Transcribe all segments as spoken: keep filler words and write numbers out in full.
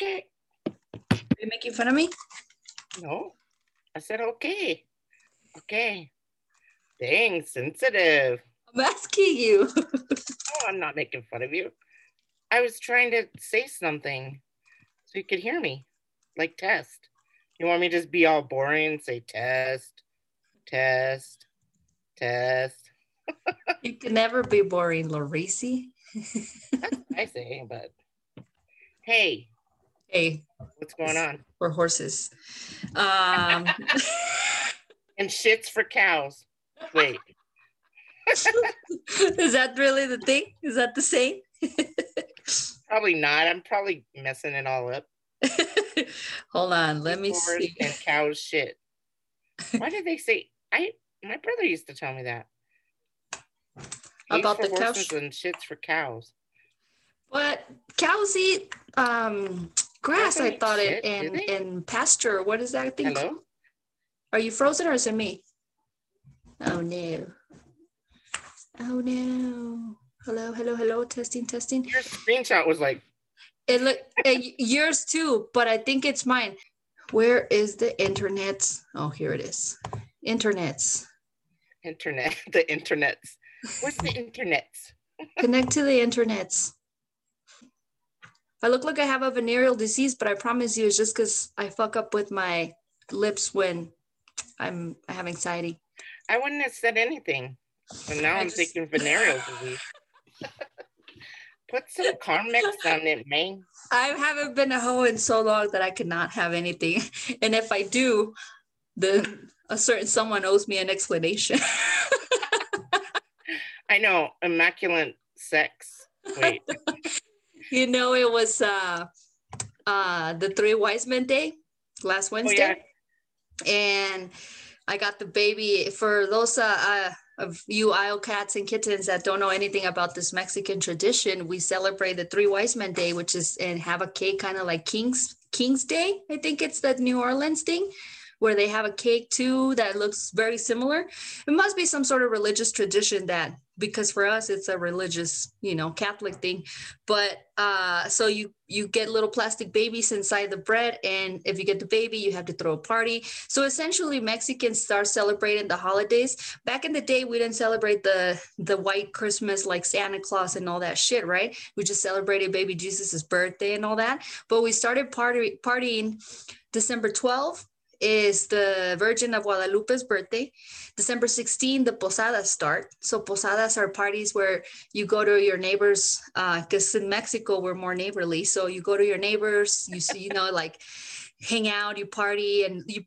okay. Are you making fun of me? No, I said okay. Okay. Dang, sensitive. I'm asking you. Oh, I'm not making fun of you. I was trying to say something so you could hear me, like test. You want me to just be all boring and say test, test, test? You can never be boring, Larisi. That's what I say, but hey. Hey. What's going on? We're horses. Um... And shits for cows. Wait. Is that really the thing? Is that the same? Probably not. I'm probably messing it all up. Hold on. Let me see. And cows shit. Why did they say? I my brother used to tell me that. About the cows and shits for cows. But cows eat um, grass. I thought it and and pasture. What is that thing called? Are you frozen or is it me? Oh no. Oh no. Hello, hello, hello. Testing, testing. Your screenshot was like. It look it, yours too, but I think it's mine. Where is the internet? Oh, here it is. Internets. Internet. The internets. What's the internets? Connect to the internets. I look like I have a venereal disease, but I promise you it's just because I fuck up with my lips when I'm I have anxiety. I wouldn't have said anything. And now I I'm just... thinking venereal disease. Put some Carmex on it, man. I haven't been a hoe in so long that I could not have anything. And if I do, then a certain someone owes me an explanation. I know. Immaculate sex. Wait. You know, it was uh, uh, the Three Wise Men Day last Wednesday. Oh, yeah. And I got the baby. For those uh, uh, of you Isle cats and kittens that don't know anything about this Mexican tradition, we celebrate the Three Wise Men Day, which is and have a cake kind of like King's King's Day. I think it's that New Orleans thing where they have a cake too that looks very similar. It must be some sort of religious tradition that, because for us it's a religious, you know, Catholic thing. But uh, so you you get little plastic babies inside the bread, and if you get the baby, you have to throw a party. So essentially, Mexicans start celebrating the holidays. Back in the day, we didn't celebrate the the white Christmas like Santa Claus and all that shit, right? We just celebrated baby Jesus's birthday and all that. But we started party partying December twelfth. Is the Virgin of Guadalupe's birthday. December sixteenth, the posadas start. So posadas are parties where you go to your neighbors, because uh, in Mexico, we're more neighborly. So you go to your neighbors, you see, you know, like hang out, you party, and you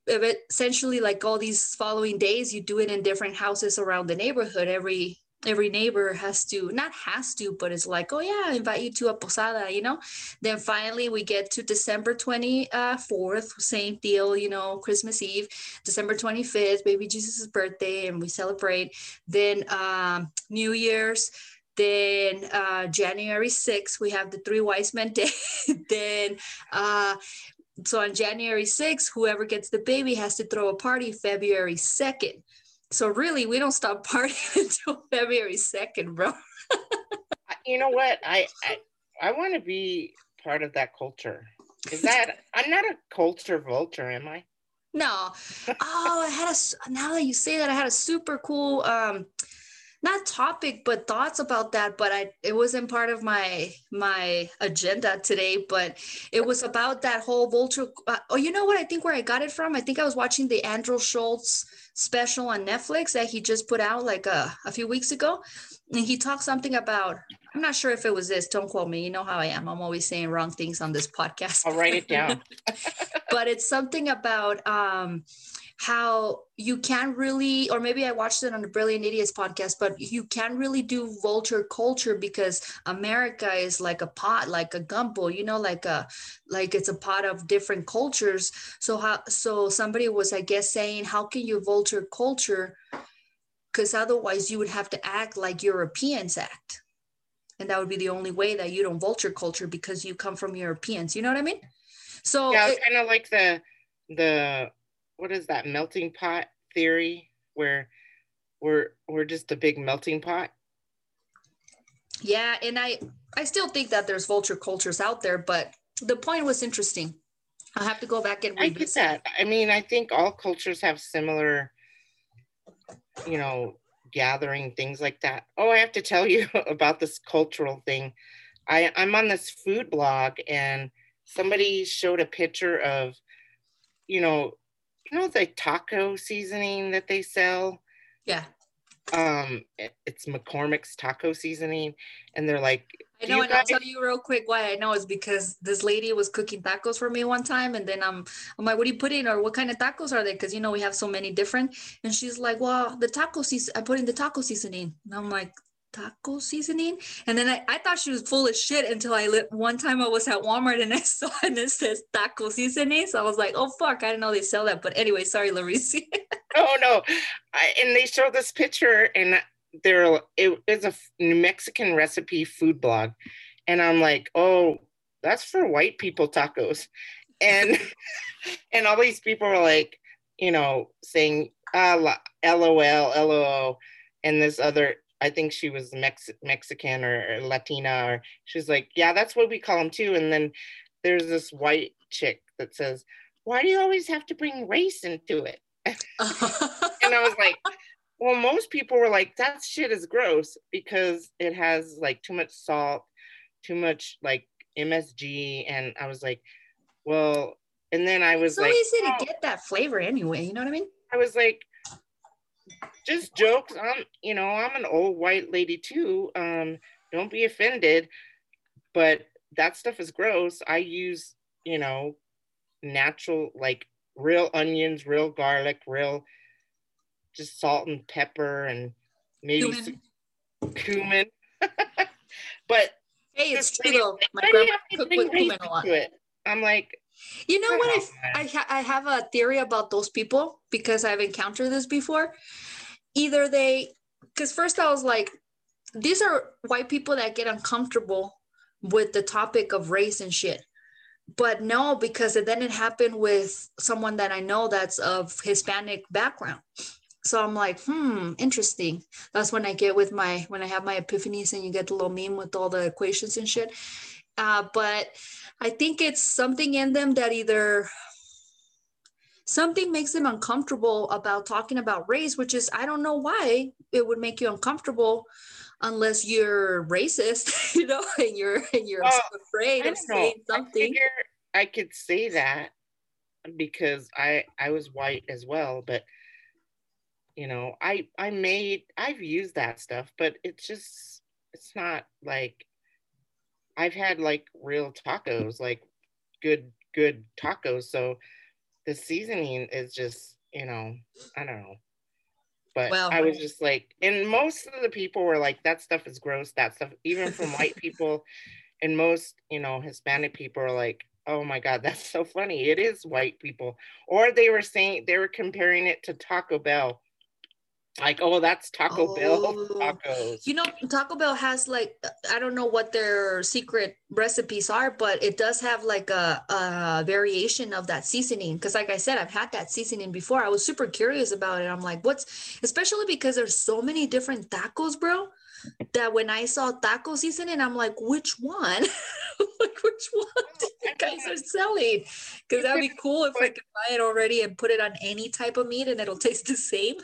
essentially like all these following days, you do it in different houses around the neighborhood. Every Every neighbor has to, not has to, but it's like, oh yeah, I invite you to a posada, you know? Then finally we get to December twenty-fourth, same deal, you know, Christmas Eve, December twenty-fifth, baby Jesus' birthday, and we celebrate. Then um, New Year's, then uh, January sixth, we have the Three Wise Men Day. Then, uh, so on January sixth, whoever gets the baby has to throw a party February second. So really, we don't stop partying until February second, bro. You know what? I I, I want to be part of that culture. Is that I'm not a culture vulture, am I? No. Oh, I had a. Now that you say that, I had a super cool, um, not topic, but thoughts about that. But I it wasn't part of my my agenda today. But it was about that whole vulture. Uh, oh, you know what? I think where I got it from. I think I was watching the Andrew Schultz special on Netflix that he just put out like a, a few weeks ago, and he talked something about, I'm not sure if it was this, don't quote me, you know how I am, I'm always saying wrong things on this podcast. I'll write it down. But it's something about um how you can't really, or maybe I watched it on the Brilliant Idiots podcast, but you can't really do vulture culture because America is like a pot, like a gumbo, you know, like a, like it's a pot of different cultures. So how, so somebody was, I guess, saying, how can you vulture culture? Because otherwise you would have to act like Europeans act. And that would be the only way that you don't vulture culture because you come from Europeans. You know what I mean? So yeah, it's kind of like the, the, what is that melting pot theory where we're we're just a big melting pot? Yeah, and I I still think that there's vulture cultures out there, but the point was interesting. I'll have to go back and read. I get that. I mean, I think all cultures have similar, you know, gathering things like that. Oh, I have to tell you about this cultural thing. I, I'm on this food blog and somebody showed a picture of, you know, you know, the taco seasoning that they sell? Yeah. Um, it, it's McCormick's taco seasoning. And they're like, I know, and guys- I'll tell you real quick why I know is because this lady was cooking tacos for me one time. And then I'm, I'm like, what do you put in? Or what kind of tacos are they? Because, you know, we have so many different. And she's like, well, the taco season, I put in the taco seasoning. And I'm like, taco seasoning? And then I, I thought she was full of shit until I lit one time I was at Walmart and I saw and it says taco seasoning. So I was like, oh fuck, I didn't know they sell that. But anyway, sorry, Larisi. Oh no. I, and they showed this picture and there it is a New Mexican recipe food blog. And I'm like, oh, that's for white people tacos. And and all these people were like, you know, saying ah, LOL, LOL, and this other, I think she was Mex- Mexican or, or Latina, or she's like, yeah, that's what we call them too. And then there's this white chick that says, why do you always have to bring race into it? And I was like, well, most people were like, that shit is gross because it has like too much salt, too much like M S G. And I was like, well, and then I was it's like, it's so easy oh. to get that flavor anyway. You know what I mean? I was like, just jokes. I'm, you know, I'm an old white lady too. Um, don't be offended, but that stuff is gross. I use, you know, natural, like real onions, real garlic, real just salt and pepper and maybe cumin. Some cumin. But hey, it's true though. My grandma cooked with cumin a lot. I'm like, you know what? I I, ha- I have a theory about those people because I've encountered this before. Either they, because first I was like, these are white people that get uncomfortable with the topic of race and shit. But no, because then it happened with someone that I know that's of Hispanic background. So I'm like, hmm, interesting. That's when I get with my, when I have my epiphanies and you get the little meme with all the equations and shit. Uh, but I think it's something in them that either something makes them uncomfortable about talking about race, which is, I don't know why it would make you uncomfortable unless you're racist, you know, and you're, and you're well, afraid of saying know. something. I figure I could say that because I, I was white as well, but you know, I, I made, I've used that stuff, but it's just, it's not like, I've had like real tacos, like good, good tacos. So the seasoning is just, you know, I don't know. But well, I was just like, and most of the people were like, that stuff is gross, that stuff, even from white people and most, you know, Hispanic people are like, oh my God, that's so funny. It is white people. Or they were saying, they were comparing it to Taco Bell. Like, oh, that's Taco oh. Bell tacos. You know, Taco Bell has like, I don't know what their secret recipes are, but it does have like a, a variation of that seasoning. Because like I said, I've had that seasoning before. I was super curious about it. I'm like, what's, especially because there's so many different tacos, bro, that when I saw taco seasoning, I'm like, which one? Like, which one do you guys are selling? Because that'd be cool if I could buy it already and put it on any type of meat and it'll taste the same.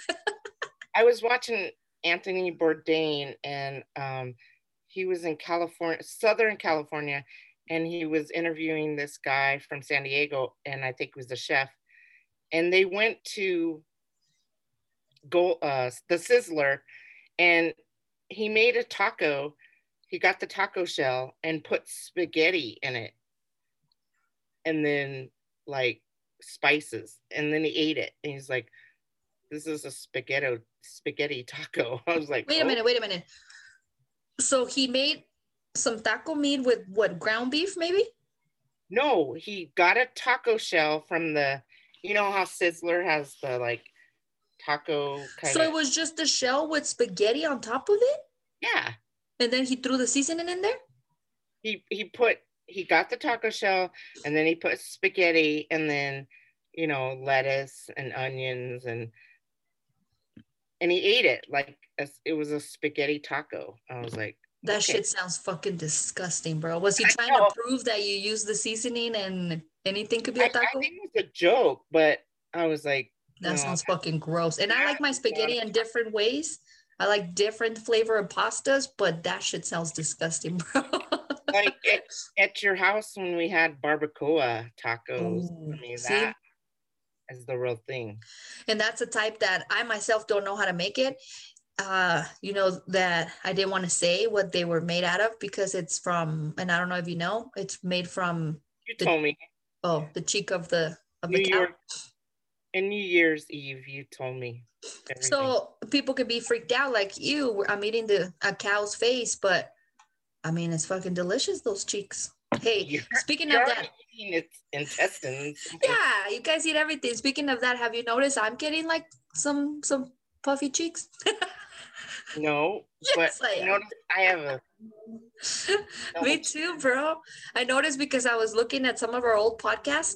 I was watching Anthony Bourdain and um, he was in California, Southern California, and he was interviewing this guy from San Diego and I think he was a chef. And they went to go, uh, the Sizzler and he made a taco. He got the taco shell and put spaghetti in it and then like spices and then he ate it and he's like, this is a spaghetti spaghetti taco. I was like, wait a oh. minute, wait a minute. So he made some taco meat with what, ground beef maybe? No, he got a taco shell from the, you know how Sizzler has the like taco kind So of- it was just the shell with spaghetti on top of it? Yeah. And then he threw the seasoning in there? He he put, he got the taco shell and then he put spaghetti and then, you know, lettuce and onions and And he ate it like a, it was a spaghetti taco. I was like, That okay. shit sounds fucking disgusting, bro. Was he trying to prove that you use the seasoning and anything could be a taco? I, I think it was a joke, but I was like, that oh, sounds fucking gross. And I like my spaghetti in different ways. I like different flavor of pastas, but that shit sounds disgusting, bro. Like at, at your house when we had barbacoa tacos. Ooh, I mean, see? That is the real thing. And that's a type that I myself don't know how to make it. Uh, you know, that I didn't want to say what they were made out of because it's from, and I don't know if you know, it's made from. You the, told me. Oh, the cheek of the of New the cow. York. And New Year's Eve, you told me. Everything. So people could be freaked out, like, ew, I'm eating the a cow's face, but I mean, it's fucking delicious. Those cheeks. Hey, you're, speaking you're of that, eating its intestines. Yeah, you guys eat everything. Speaking of that, have you noticed I'm getting like some some puffy cheeks? No, yes, but I, I, I have a. Me too, bro. I noticed because I was looking at some of our old podcasts,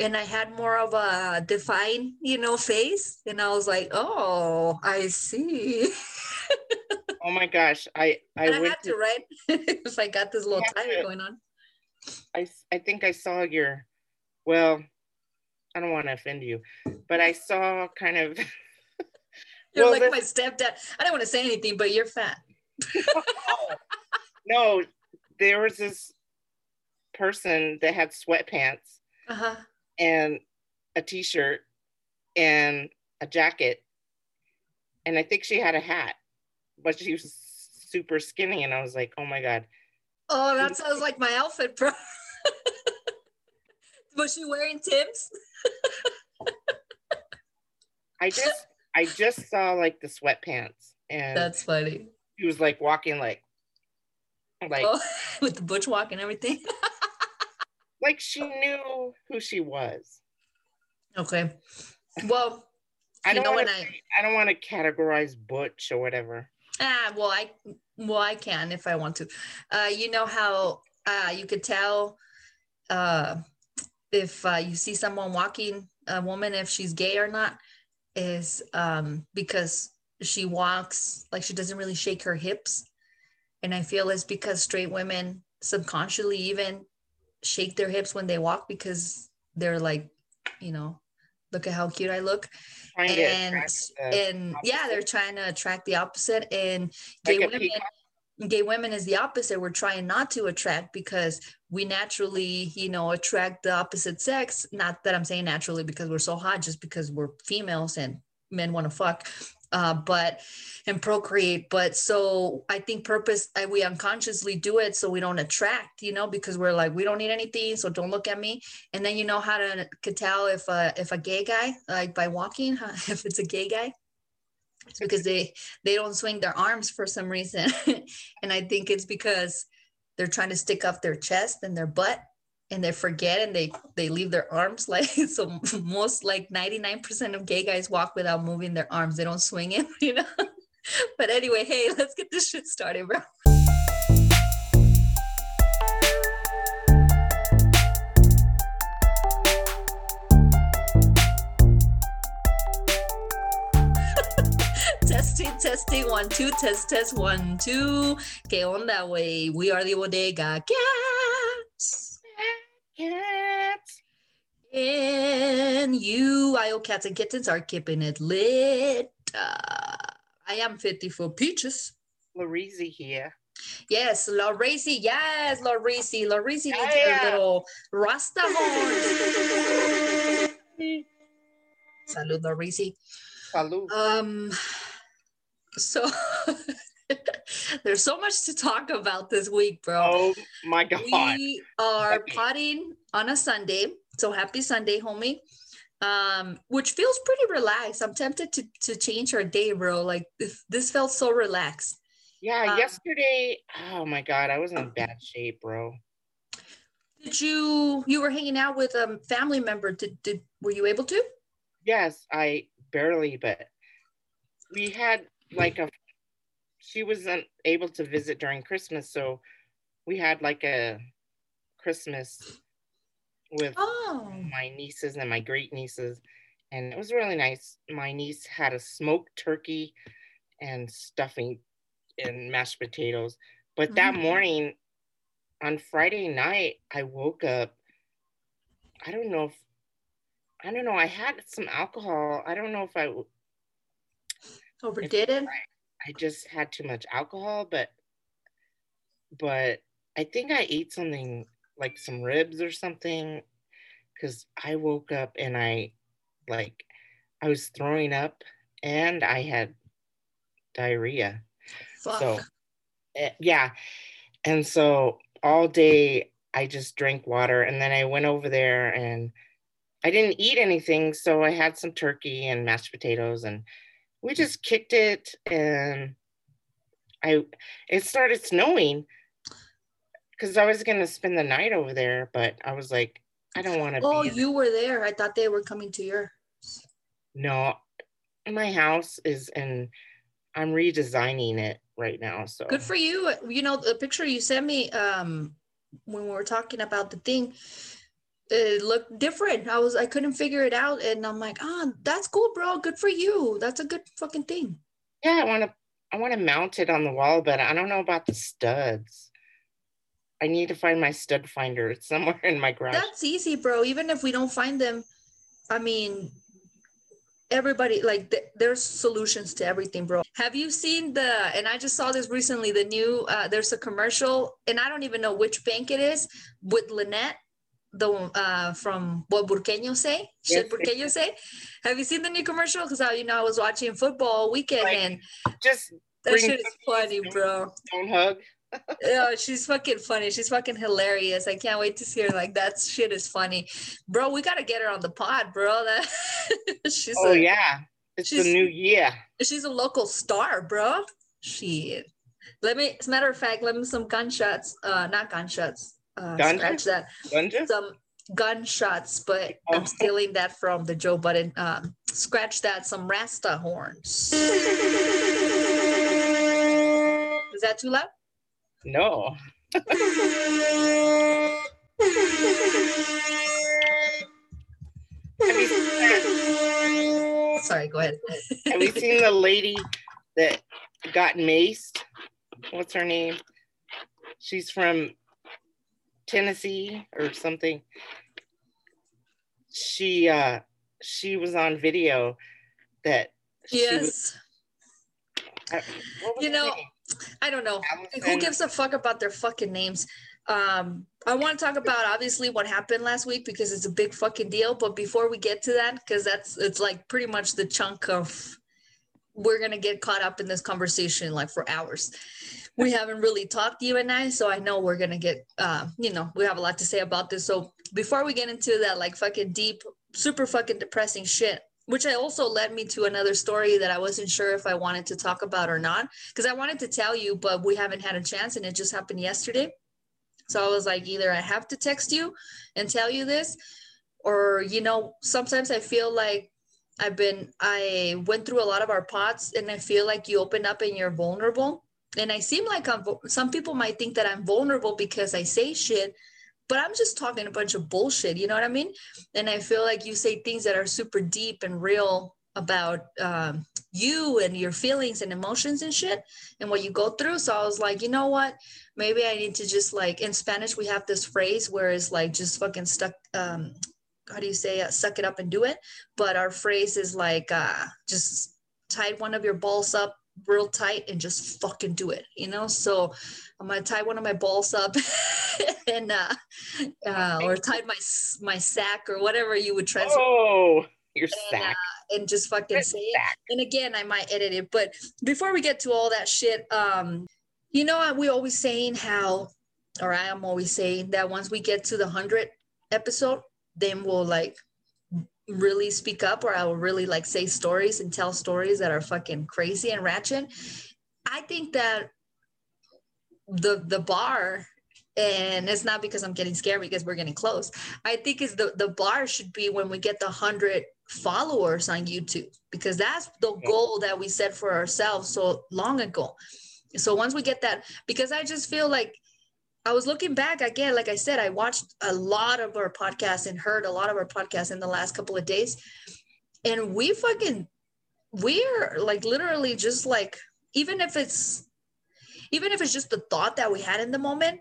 and I had more of a defined, you know, face, and I was like, "Oh, I see." Oh my gosh, I I, I had to, to right if I got this little tire going on. I I think I saw your, well, I don't want to offend you, but I saw kind of. You're well, like my stepdad. I don't want to say anything, but you're fat. No, there was this person that had sweatpants uh-huh. and a t-shirt and a jacket. And I think she had a hat, but she was super skinny. And I was like, oh my God. Oh, that sounds like my outfit, bro. Was she wearing Tim's? I just... I just saw like the sweatpants, and that's funny. He was like walking like, like oh, with the butch walk and everything. Like she knew who she was. Okay, well, I don't want to. I, I don't want to categorize butch or whatever. Ah, well, I well I can if I want to. Uh, you know how uh you could tell uh if uh, you see someone walking a woman if she's gay or not. Is um because she walks like she doesn't really shake her hips, and I feel it's because straight women subconsciously even shake their hips when they walk because they're like, you know, look at how cute I look, and and opposite. Yeah, they're trying to attract the opposite, and gay like women gay women is the opposite. We're trying not to attract because we naturally, you know, attract the opposite sex. Not that I'm saying naturally because we're so hot, just because we're females and men want to fuck, uh, but, and procreate. But so I think purpose, I, we unconsciously do it so we don't attract, you know, because we're like, we don't need anything. So don't look at me. And then, you know, how to could tell if a, if a gay guy, like by walking, huh, if it's a gay guy. It's because they, they don't swing their arms for some reason. And I think it's because they're trying to stick up their chest and their butt, and they forget and they, they leave their arms. Like, so most like ninety-nine percent of gay guys walk without moving their arms. They don't swing it, you know? But anyway, hey, let's get this shit started, bro. Testing one, two, test, test, one, two. Que onda, way? We are the Bodega Cats. Cats. And you, I O Cats and Kittens, are keeping it lit. Uh, I am fifty-four Peaches. Larizzi here. Yes, Larizzi. Yes, Larizzi. Larizzi needs yeah. her little Rasta horn. Salud, Larizzi. Salud. Um... So there's so much to talk about this week, bro. Oh my God. We are happy. Potting on a Sunday. So happy Sunday, homie. Um, which feels pretty relaxed. I'm tempted to, to change our day, bro. Like if, this felt so relaxed. Yeah, um, yesterday, oh my God, I was in bad shape, bro. Did you, you were hanging out with a family member. Did, did, were you able to? Yes, I barely, but we had, like a she wasn't able to visit during Christmas, so we had like a Christmas with oh. my nieces and my great nieces, and it was really nice. My niece had a smoked turkey and stuffing. and mashed potatoes. But mm-hmm. that morning, on Friday night, I woke up. I don't know if, I don't know. I had some alcohol. I don't know if I overdid it. I just had too much alcohol, but but I think I ate something like some ribs or something, because I woke up and I like I was throwing up and I had diarrhea. Fuck. So yeah, and so all day I just drank water, and then I went over there and I didn't eat anything, so I had some turkey and mashed potatoes, and we just kicked it, and I it started snowing because I was gonna spend the night over there, but I was like, I don't want to. Oh, be you were there. I thought they were coming to yours. No, my house is in. I'm redesigning it right now. So good for you. You know the picture you sent me um, when we were talking about the thing. It looked different. I was, I couldn't figure it out. And I'm like, oh, that's cool, bro. Good for you. That's a good fucking thing. Yeah. I want to, I want to mount it on the wall, but I don't know about the studs. I need to find my stud finder. It's somewhere in my garage. That's easy, bro. Even if we don't find them, I mean, everybody, like th- there's solutions to everything, bro. Have you seen the, and I just saw this recently, the new, uh, there's a commercial, and I don't even know which bank it is, with Lynette. The uh from What Burqueños Say, Should Burqueños Say. Have you seen the new commercial? Because I, you know, I was watching football weekend, like, and just that shit is funny, bro. Don't hug. Oh, she's fucking funny. She's fucking hilarious. I can't wait to see her. Like, that shit is funny, bro. We gotta get her on the pod, bro. That she's oh a, yeah, it's the new year. She's a local star, bro. She. Let me. As a matter of fact, let me some gunshots. Uh, not gunshots. Uh, scratch that. Gunja? Some gunshots, but oh. I'm stealing that from the Joe Budden. Um, scratch that. Some Rasta horns. Is that too loud? No. Sorry. Go ahead. Have you seen the lady that got maced? What's her name? She's from Tennessee or something. She uh she was on video that yes she was, uh, what was you know I don't know Allison. Who gives a fuck about their fucking names? um I want to talk about obviously what happened last week because it's a big fucking deal, but before we get to that, because that's it's like pretty much the chunk of we're gonna get caught up in this conversation like for hours. We haven't really talked, you and I, so I know we're going to get, uh, you know, we have a lot to say about this. So before we get into that, like, fucking deep, super fucking depressing shit, which I also led me to another story that I wasn't sure if I wanted to talk about or not, because I wanted to tell you, but we haven't had a chance, and it just happened yesterday. So I was like, either I have to text you and tell you this, or, you know, sometimes I feel like I've been, I went through a lot of our pods, and I feel like you open up and you're vulnerable. And I seem like I'm, some people might think that I'm vulnerable because I say shit, but I'm just talking a bunch of bullshit. You know what I mean? And I feel like you say things that are super deep and real about um, you and your feelings and emotions and shit and what you go through. So I was like, you know what? Maybe I need to just like, in Spanish, we have this phrase where it's like just fucking stuck. Um, how do you say uh, suck it up and do it? But our phrase is like, uh, just tie one of your balls up real tight and just fucking do it, you know? So I'm gonna tie one of my balls up and uh, uh or tie my my sack or whatever you would translate. Oh, your sack. And, uh, and just fucking your say sack. It. And again, I might edit it, but before we get to all that shit, um, you know, we always saying how, or I am always saying that once we get to the hundredth episode, then we'll like really speak up, or I will really like say stories and tell stories that are fucking crazy and ratchet. I think that the the bar, and it's not because I'm getting scared because we're getting close, I think is the the bar should be when we get the one hundred followers on YouTube, because that's the goal that we set for ourselves so long ago. So once we get that, because I just feel like I was looking back again, like I said, I watched a lot of our podcasts and heard a lot of our podcasts in the last couple of days. And we fucking, we're like literally just like, even if it's, even if it's just the thought that we had in the moment,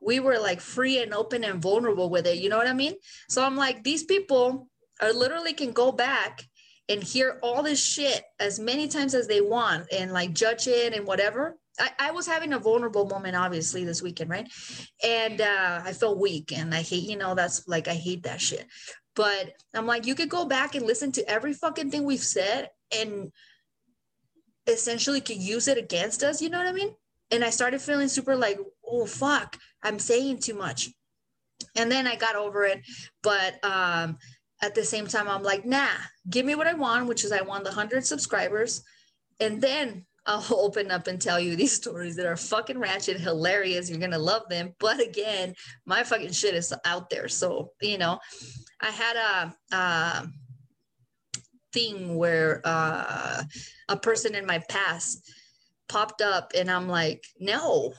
we were like free and open and vulnerable with it. You know what I mean? So I'm like, these people are literally can go back and hear all this shit as many times as they want and like judge it and whatever. I, I was having a vulnerable moment, obviously, this weekend, right? And uh, I felt weak and I hate, you know, that's like, I hate that shit. But I'm like, you could go back and listen to every fucking thing we've said and essentially could use it against us. You know what I mean? And I started feeling super like, oh, fuck, I'm saying too much. And then I got over it. But um, at the same time, I'm like, nah, give me what I want, which is I want the one hundred subscribers. And then I'll open up and tell you these stories that are fucking ratchet, hilarious. You're going to love them. But again, my fucking shit is out there. So, you know, I had a, a thing where uh, a person in my past popped up and I'm like, no,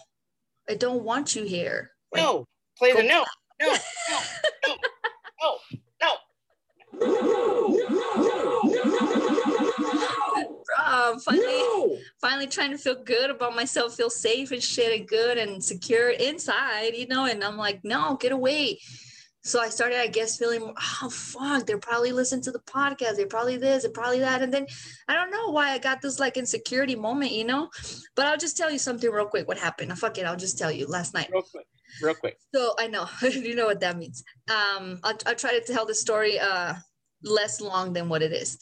I don't want you here. Like, no, play the no, no, no, no, no, no. Um, finally, no. finally trying to feel good about myself, feel safe and shit and good and secure inside, you know, and I'm like, no, get away. So I started, I guess, feeling, oh, fuck, they're probably listening to the podcast. They're probably this and probably that. And then I don't know why I got this like insecurity moment, you know, but I'll just tell you something real quick. What happened? Oh, fuck it. I'll just tell you last night. Real quick. Real quick. So I know, you know what that means. Um, I'll, I'll try to tell the story uh, less long than what it is.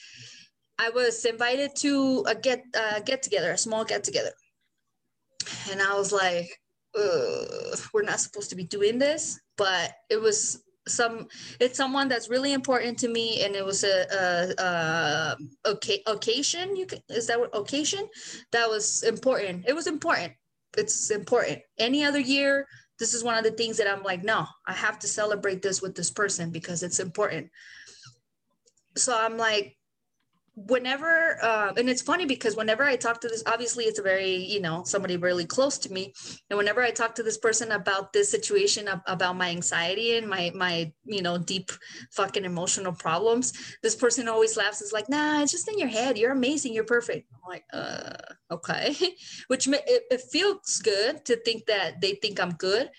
I was invited to a get, uh, get together, a small get together. And I was like, we're not supposed to be doing this, but it was some it's someone that's really important to me, and it was a uh okay occasion you can is that what occasion that was important it was important it's important any other year. This is one of the things that I'm like, no, I have to celebrate this with this person because it's important. So I'm like, whenever uh, and it's funny because whenever I talk to this, obviously it's a very, you know, somebody really close to me, and whenever I talk to this person about this situation, about my anxiety and my my you know, deep fucking emotional problems, this person always laughs. It's like, nah, it's just in your head, you're amazing, you're perfect. I'm like, uh okay. Which it, it feels good to think that they think I'm good,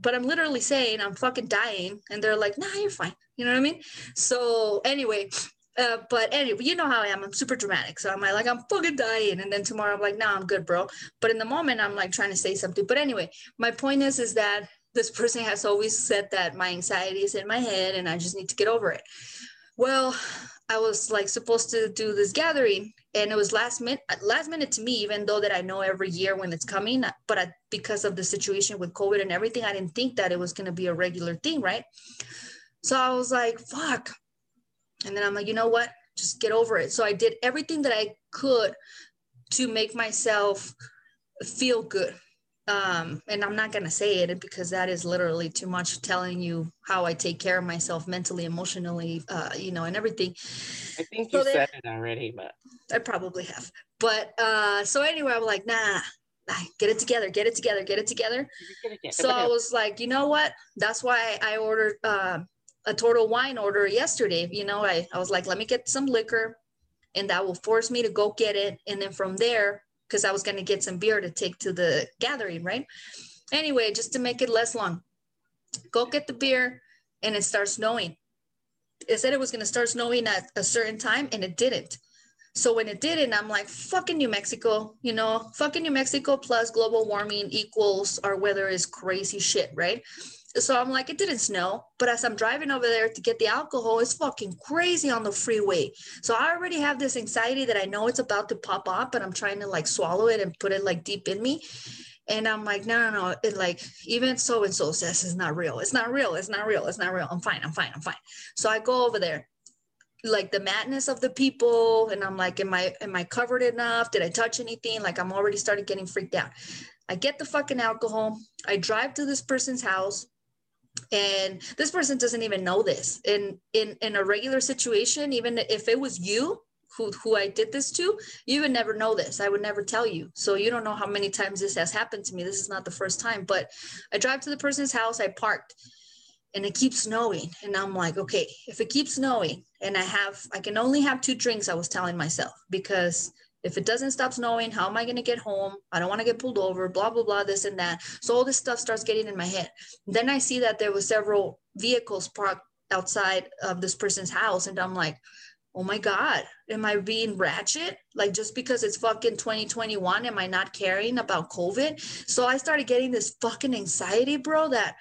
but I'm literally saying I'm fucking dying, and they're like, nah, you're fine. You know what I mean? So anyway, Uh, but anyway, you know how I am. I'm super dramatic. So I'm like, I'm fucking dying. And then tomorrow I'm like, no, nah, I'm good, bro. But in the moment, I'm like trying to say something. But anyway, my point is, is that this person has always said that my anxiety is in my head and I just need to get over it. Well, I was like supposed to do this gathering, and it was last minute, last minute to me, even though that I know every year when it's coming, but I, because of the situation with COVID and everything, I didn't think that it was going to be a regular thing. Right. So I was like, fuck. And then I'm like, you know what? Just get over it. So I did everything that I could to make myself feel good. Um, and I'm not going to say it because that is literally too much, telling you how I take care of myself mentally, emotionally, uh, you know, and everything. I think you so said then, it already, but. I probably have. But uh, so anyway, I'm like, nah, get it together, get it together, get it together. Get it, get it. So I was like, you know what? That's why I ordered uh, a total wine order yesterday. You know, I, I was like, let me get some liquor, and that will force me to go get it. And then from there, because I was going to get some beer to take to the gathering, right? Anyway, just to make it less long, go get the beer, and it starts snowing. It said it was going to start snowing at a certain time, and it didn't. So when it didn't, I'm like, fucking New Mexico, you know, fucking New Mexico plus global warming equals our weather is crazy shit, right? So I'm like, it didn't snow, but as I'm driving over there to get the alcohol, it's fucking crazy on the freeway. So I already have this anxiety that I know it's about to pop up, but I'm trying to like swallow it and put it like deep in me. And I'm like, no, no, no. It like, even so-and-so says it's not real. It's not real. It's not real. It's not real. I'm fine. I'm fine. I'm fine. So I go over there, like the madness of the people. And I'm like, am I, am I covered enough? Did I touch anything? Like I'm already started getting freaked out. I get the fucking alcohol. I drive to this person's house. And this person doesn't even know this. And in, in a regular situation, even if it was you who, who I did this to, you would never know this. I would never tell you. So you don't know how many times this has happened to me. This is not the first time, but I drive to the person's house, I parked, and it keeps snowing. And I'm like, okay, if it keeps snowing and I have, I can only have two drinks, I was telling myself, because If it doesn't stop snowing, how am I going to get home? I don't want to get pulled over, blah, blah, blah, this and that. So all this stuff starts getting in my head. Then I see that there were several vehicles parked outside of this person's house. And I'm like, oh my God, am I being ratchet? Like, just because it's fucking twenty twenty-one, am I not caring about COVID? So I started getting this fucking anxiety, bro, that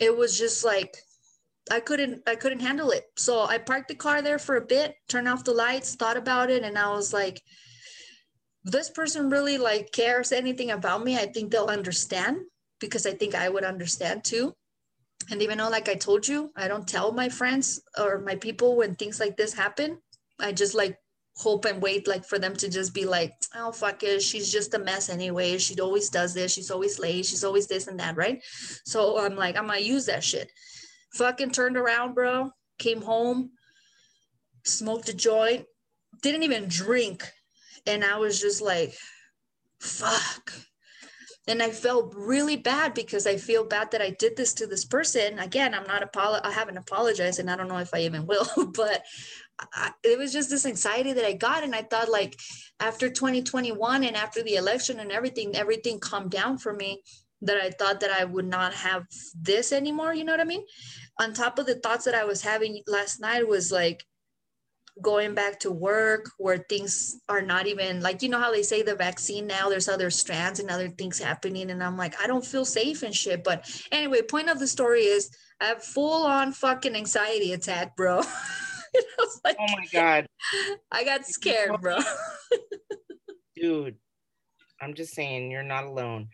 it was just like, I couldn't, I couldn't handle it. So I parked the car there for a bit, turned off the lights, thought about it. And I was like, this person really like cares anything about me. I think they'll understand, because I think I would understand too. And even though, like I told you, I don't tell my friends or my people when things like this happen, I just like hope and wait like for them to just be like, oh, fuck it, she's just a mess anyway. She always does this. She's always late. She's always this and that, right? So I'm like, I'm going to use that shit. Fucking turned around, bro, came home, smoked a joint, didn't even drink. And I was just like, fuck. And I felt really bad, because I feel bad that I did this to this person. Again, I'm not apolo- I haven't apologized, and I don't know if I even will, but I, it was just this anxiety that I got. And I thought, like, after twenty twenty-one and after the election and everything, everything calmed down for me, that I thought that I would not have this anymore. You know what I mean? On top of the thoughts that I was having last night was like going back to work, where things are not even like, you know how they say the vaccine now, there's other strands and other things happening. And I'm like, I don't feel safe and shit. But anyway, point of the story is I have full on fucking anxiety attack, bro. And I was like, oh my God. I got scared, bro. Dude, I'm just saying, you're not alone.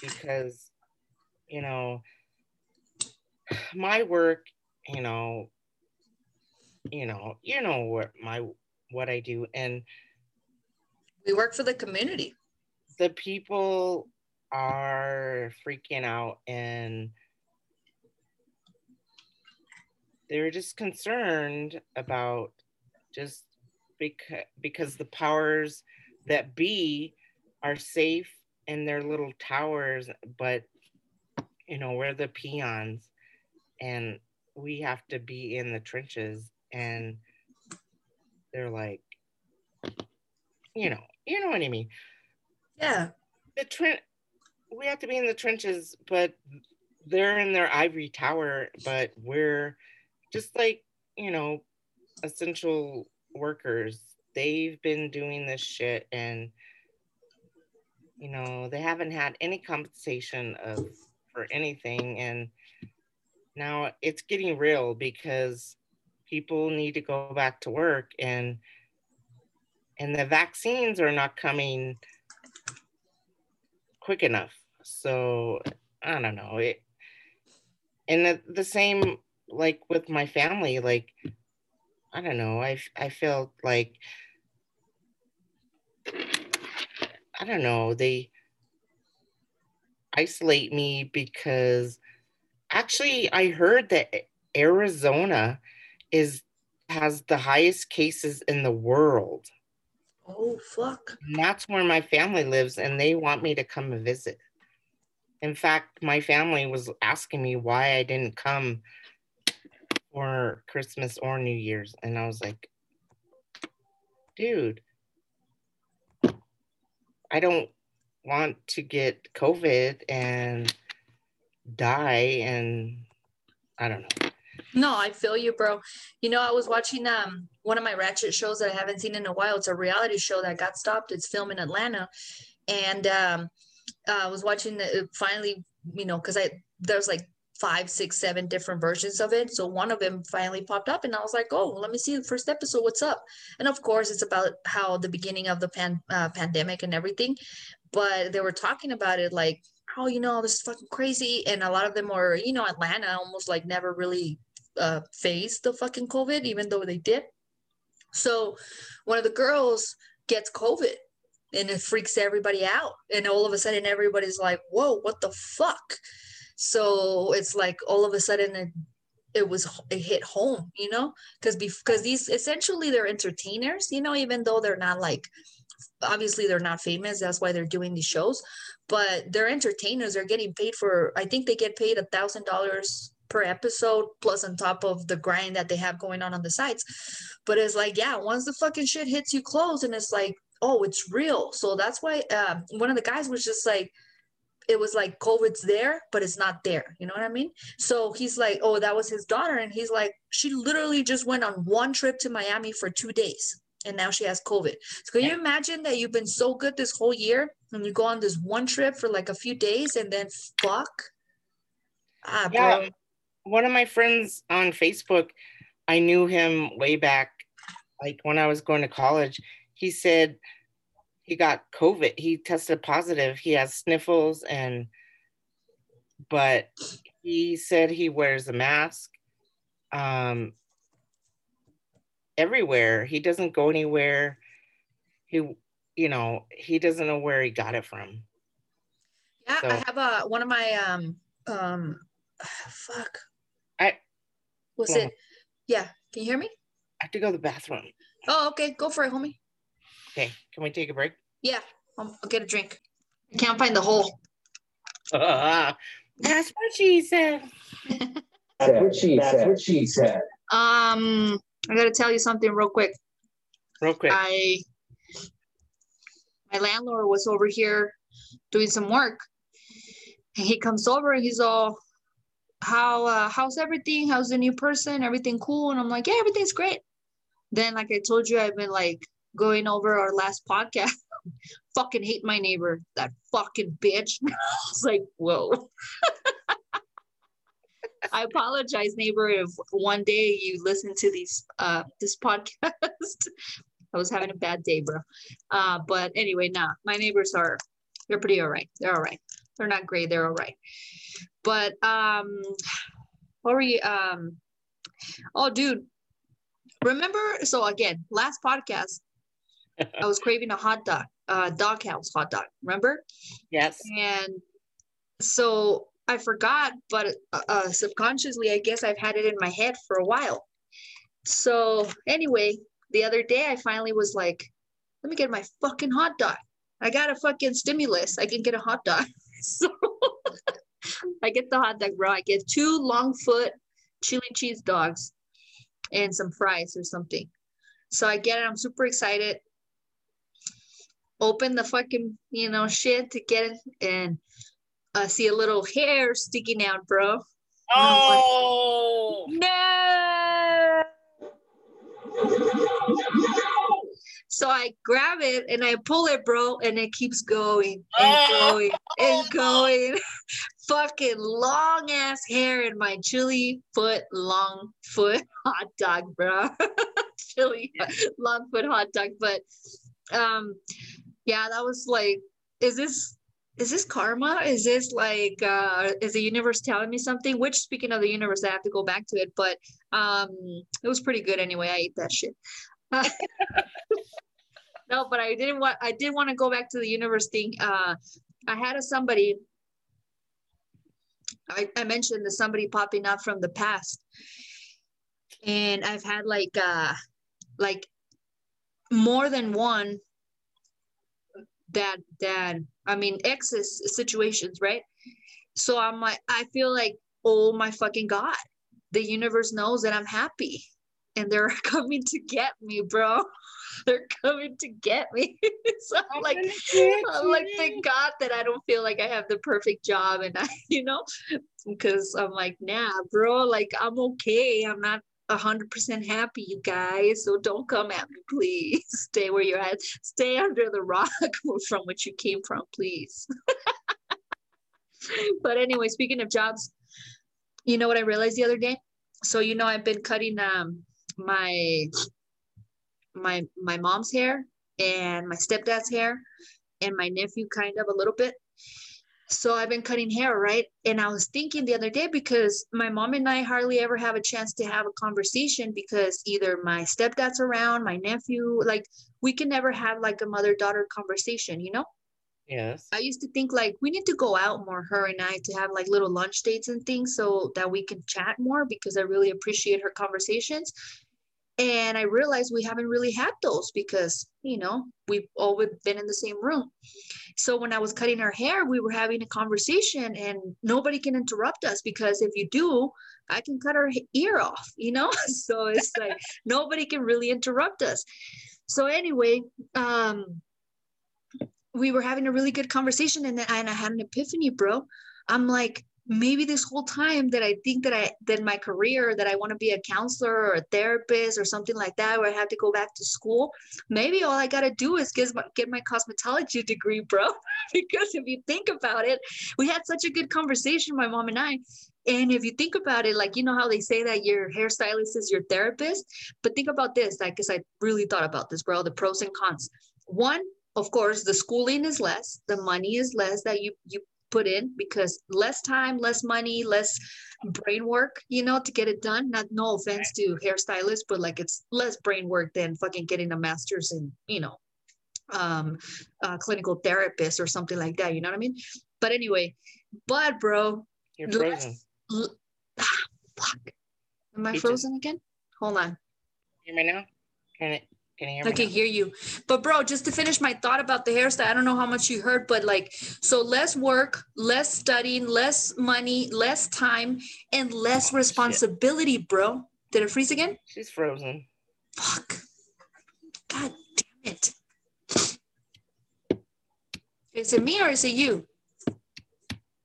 Because, you know, my work, you know, you know, you know what my, what I do. And we work for the community. The people are freaking out, and they're just concerned about just because, because the powers that be are safe in their little towers, but you know, we're the peons, and we have to be in the trenches. And they're like, you know, you know what I mean? Yeah. The tre- we have to be in the trenches, but they're in their ivory tower, but we're just like, you know, essential workers. They've been doing this shit, and you know, they haven't had any compensation of for anything. And now it's getting real, because people need to go back to work, and and the vaccines are not coming quick enough. So I don't know it. And the, the same, like with my family, like, I don't know, I, I felt like, I don't know, they isolate me, because actually I heard that Arizona is has the highest cases in the world. Oh, fuck. And that's where my family lives, and they want me to come and visit. In fact, my family was asking me why I didn't come for Christmas or New Year's. And I was like, dude, I don't want to get COVID and die, and I don't know. No, I feel you, bro. You know, I was watching um one of my ratchet shows that I haven't seen in a while. It's a reality show that got stopped. It's filmed in Atlanta, and um, I was watching the finally, you know, because I there's like five, six, seven different versions of it. So one of them finally popped up, and I was like, oh, let me see the first episode. What's up? And of course, it's about how the beginning of the pan, uh, pandemic and everything. But they were talking about it like, oh, you know, this is fucking crazy. And a lot of them were, you know, Atlanta almost like never really uh, faced the fucking COVID, even though they did. So one of the girls gets COVID, and it freaks everybody out. And all of a sudden, everybody's like, whoa, what the fuck? So it's like all of a sudden it, it was it hit home, you know, because because these essentially they're entertainers, you know, even though they're not like, obviously they're not famous. That's why they're doing these shows. But they're entertainers. They're getting paid for, I think they get paid a thousand dollars per episode, plus on top of the grind that they have going on on the sites. But it's like, yeah, once the fucking shit hits you close, and it's like, oh, it's real. So that's why um, one of the guys was just like, it was like COVID's there, but it's not there. You know what I mean? So he's like, oh, that was his daughter. And he's like, she literally just went on one trip to Miami for two days. And now she has COVID. So can you imagine that you've been so good this whole year and you go on this one trip for like a few days and then fuck? Ah, yeah. Bro. One of my friends on Facebook, I knew him way back, like when I was going to college. He said he got COVID. He tested positive. He has sniffles, and but he said he wears a mask um, everywhere. He doesn't go anywhere. He, you know, he doesn't know where he got it from. Yeah, so. I have a one of my um um fuck. I was it. Yeah, can you hear me? I have to go to the bathroom. Oh, okay, go for it, homie. Okay, can we take a break? Yeah, I'll, I'll get a drink. I can't find the hole. Uh, that's what she said. That's what she that's said. What she said. Um, I gotta tell you something real quick. Real quick. I my landlord was over here doing some work, and he comes over and he's all, "How uh, how's everything? How's the new person? Everything cool?" And I'm like, "Yeah, everything's great." Then, like I told you, I've been like. going over our last podcast, fucking hate my neighbor, that fucking bitch. I was like, whoa. I apologize, neighbor, if one day you listen to these uh this podcast. I was having a bad day, bro. Uh, but anyway, nah, my neighbors are they're pretty all right. They're all right. They're not great, they're all right. But um what were you um oh dude. Remember, so again, last podcast. I was craving a hot dog, uh, Doghouse hot dog. Remember? Yes. And so I forgot, but uh, subconsciously, I guess I've had it in my head for a while. So anyway, the other day, I finally was like, let me get my fucking hot dog. I got a fucking stimulus. I can get a hot dog. So I get the hot dog, bro. I get two long foot chili cheese dogs and some fries or something. So I get it. I'm super excited. Open the fucking, you know, shit to get it, and I see a little hair sticking out, bro. Oh, like, no! So I grab it and I pull it, bro, and it keeps going and going and going. Fucking long ass hair in my chili foot, long foot hot dog, bro. Chili long foot hot dog, but. Um, yeah, that was like, is this, is this karma? Is this like, uh, is the universe telling me something? Which, speaking of the universe, I have to go back to it, but, um, it was pretty good anyway. I ate that shit. Uh, no, but I didn't want, I did want to go back to the universe thing. Uh, I had a, somebody, I, I mentioned the somebody popping up from the past, and I've had like, uh, like, more than one that that I mean exes situations, right? So I'm like, I feel like, oh my fucking god, the universe knows that I'm happy and they're coming to get me, bro. They're coming to get me. So I'm like, I'm like, thank god that I don't feel like I have the perfect job, and I, you know, because I'm like, nah, bro, like I'm okay. I'm not one hundred percent happy, you guys, so don't come at me, please. Stay where you're at. Stay under the rock from which you came from, please. But anyway, speaking of jobs, you know what I realized the other day? So, you know, I've been cutting um my my my mom's hair and my stepdad's hair and my nephew kind of a little bit. So I've been cutting hair, right? And I was thinking the other day, because my mom and I hardly ever have a chance to have a conversation, because either my stepdad's around, my nephew, like we can never have like a mother-daughter conversation, you know? Yes. I used to think like we need to go out more, her and I, to have like little lunch dates and things so that we can chat more, because I really appreciate her conversations. And I realized we haven't really had those because, you know, we've always been in the same room. So when I was cutting her hair, we were having a conversation and nobody can interrupt us, because if you do, I can cut her ear off, you know? So it's like, nobody can really interrupt us. So anyway, um, we were having a really good conversation, and then and I had an epiphany, bro. I'm like, maybe this whole time that I think that I, that my career, that I want to be a counselor or a therapist or something like that, where I have to go back to school, maybe all I got to do is get my, get my cosmetology degree, bro. Because if you think about it, we had such a good conversation, my mom and I. And if you think about it, like, you know how they say that your hairstylist is your therapist, but think about this, like, cause I really thought about this, bro, the pros and cons. One, of course, the schooling is less, the money is less that you, you, put in, because less time, less money, less brain work, you know, to get it done. Not, no offense to hairstylists, but like it's less brain work than fucking getting a master's in, you know, um, uh, clinical therapist or something like that. You know what I mean? But anyway, but bro, you're frozen. Less, ah, fuck. Am I you frozen just, again? Hold on. Hear me now? Can it? Can you hear me? I can hear you. But bro, just to finish my thought about the hairstyle, I don't know how much you heard, but like, so less work, less studying, less money, less time, and less oh, responsibility, shit. Bro. Did it freeze again? She's frozen. Fuck. God damn it. Is it me or is it you?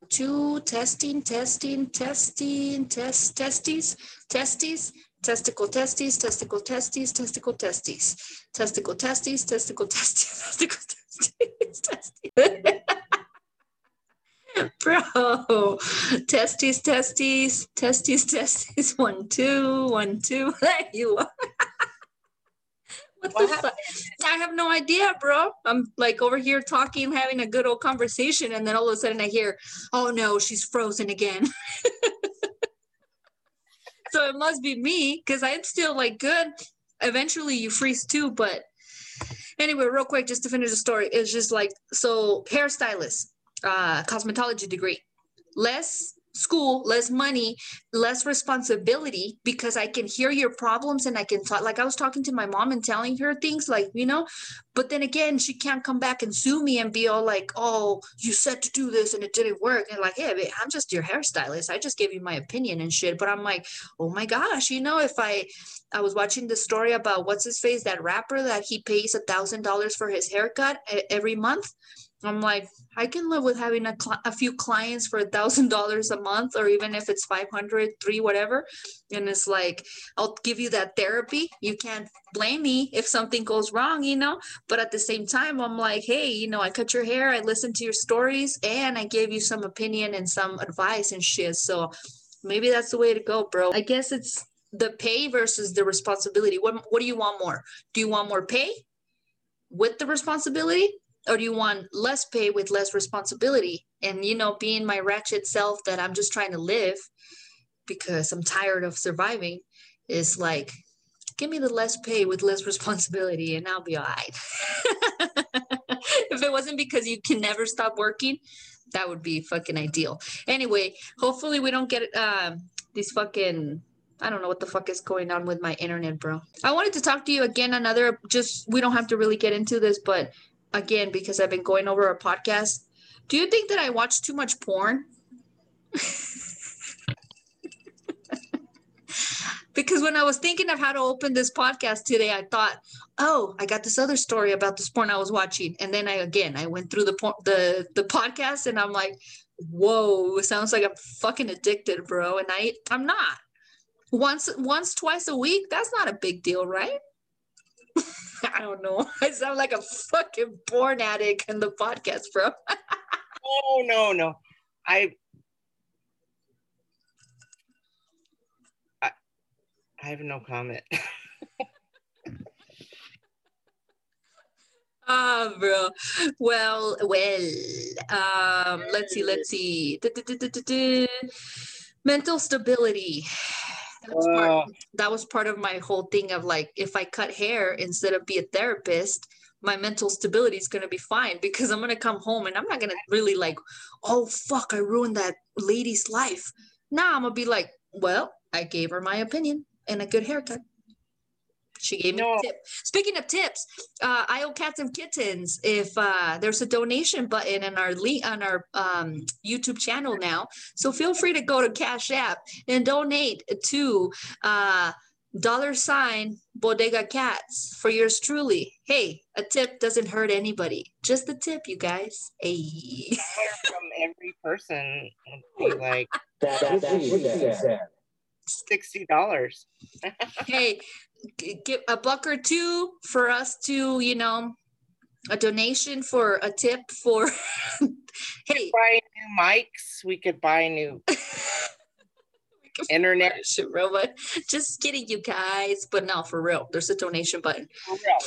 Two, testing, testing, testing, test, testes, testes. Testicle testes, testicle testes, testicle testes, testicle testes, testicle testes, testicle testes, testes. Bro, testes, testes, testes, testes. One, two, one, two. There you are. What the fuck? I have no idea, bro. I'm like over here talking, having a good old conversation, and then all of a sudden I hear, "Oh no, she's frozen again." So it must be me, because I'm still like good. Eventually you freeze too, but anyway, real quick, just to finish the story, it's just like, so hairstylist, uh, cosmetology degree, less school, less money, less responsibility, because I can hear your problems and I can talk, like I was talking to my mom and telling her things like, you know, but then again, she can't come back and sue me and be all like, oh, you said to do this and it didn't work. And like, hey, I'm just your hairstylist. I just gave you my opinion and shit. But I'm like, oh my gosh, you know, if I, I was watching the story about what's his face, that rapper that he pays a thousand dollars for his haircut every month. I'm like, I can live with having a, cl- a few clients for a thousand dollars a month, or even if it's five hundred, three, whatever. And it's like, I'll give you that therapy. You can't blame me if something goes wrong, you know, but at the same time, I'm like, hey, you know, I cut your hair, I listened to your stories, and I gave you some opinion and some advice and shit. So maybe that's the way to go, bro. I guess it's the pay versus the responsibility. What, what do you want more? Do you want more pay with the responsibility? Or do you want less pay with less responsibility? And, you know, being my ratchet self that I'm just trying to live because I'm tired of surviving is like, give me the less pay with less responsibility and I'll be all right. If it wasn't because you can never stop working, that would be fucking ideal. Anyway, hopefully we don't get um, these fucking... I don't know what the fuck is going on with my internet, bro. I wanted to talk to you again another... Just, we don't have to really get into this, but... Again, because I've been going over a podcast. Do you think that I watch too much porn? Because when I was thinking of how to open this podcast today, I thought, oh, I got this other story about this porn I was watching. And then I, again, I went through the por- the, the podcast and I'm like, whoa, it sounds like I'm fucking addicted, bro. And I, I'm not. Once, once, twice a week, that's not a big deal, right? I don't know. I sound like a fucking porn addict in the podcast, bro. Oh, no, no. I, I, I have no comment. Ah, oh, bro. Well, well, um, let's see, let's see. Du, du, du, du, du, du. Mental stability. That was, part, that was part of my whole thing of like, if I cut hair instead of be a therapist, my mental stability is going to be fine, because I'm going to come home and I'm not going to really like, oh, fuck, I ruined that lady's life. Now nah, I'm going to be like, well, I gave her my opinion and a good haircut. She gave no. me a tip. Speaking of tips, uh, I Owe Cats and Kittens. If uh, there's a donation button in our link on our um, YouTube channel now, so feel free to go to Cash App and donate to uh, dollar sign Bodega Cats for yours truly. Hey, a tip doesn't hurt anybody. Just a tip, you guys. Hey. From every person, like that, that, sixty dollars. Hey, give a buck or two for us to, you know, a donation for a tip for hey, buy new mics, we could buy new internet robot. Just kidding, you guys, but no, for real, there's a donation button. For real.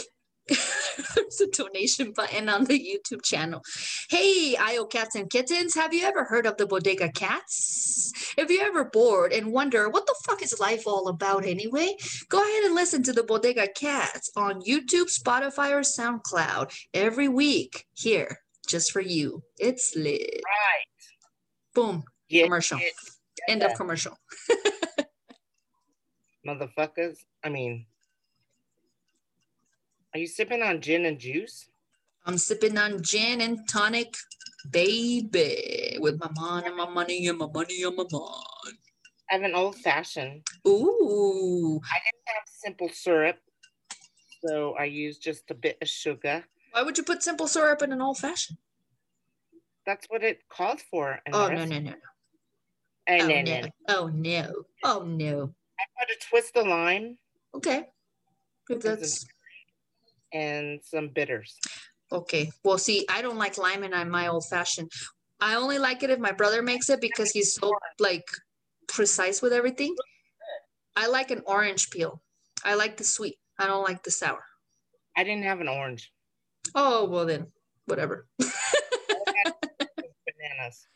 There's a donation button on the YouTube channel. Hey, I Owe Cats and Kittens, have you ever heard of the Bodega Cats? If you're ever bored and wonder what the fuck is life all about anyway, go ahead and listen to the Bodega Cats on YouTube, Spotify, or SoundCloud every week here, just for you. It's lit. Right. Boom. Yeah, commercial. Yeah, yeah. End of commercial. Motherfuckers. I mean... Are you sipping on gin and juice? I'm sipping on gin and tonic, baby, with my mon and my money and my money and my mon. I have an old fashioned. Ooh. I didn't have simple syrup, so I used just a bit of sugar. Why would you put simple syrup in an old fashioned? That's what it called for. Oh, no, no, no, no. And oh, then, no. Then. Oh, no. Oh, no. I put a twist of lime. Okay. If that's... and some bitters. Okay, well, see, I don't like lime in my old fashioned. I only like it if my brother makes it because he's so like precise with everything. I like an orange peel. I like the sweet. I don't like the sour. I didn't have an orange. Oh, well then, whatever. Bananas.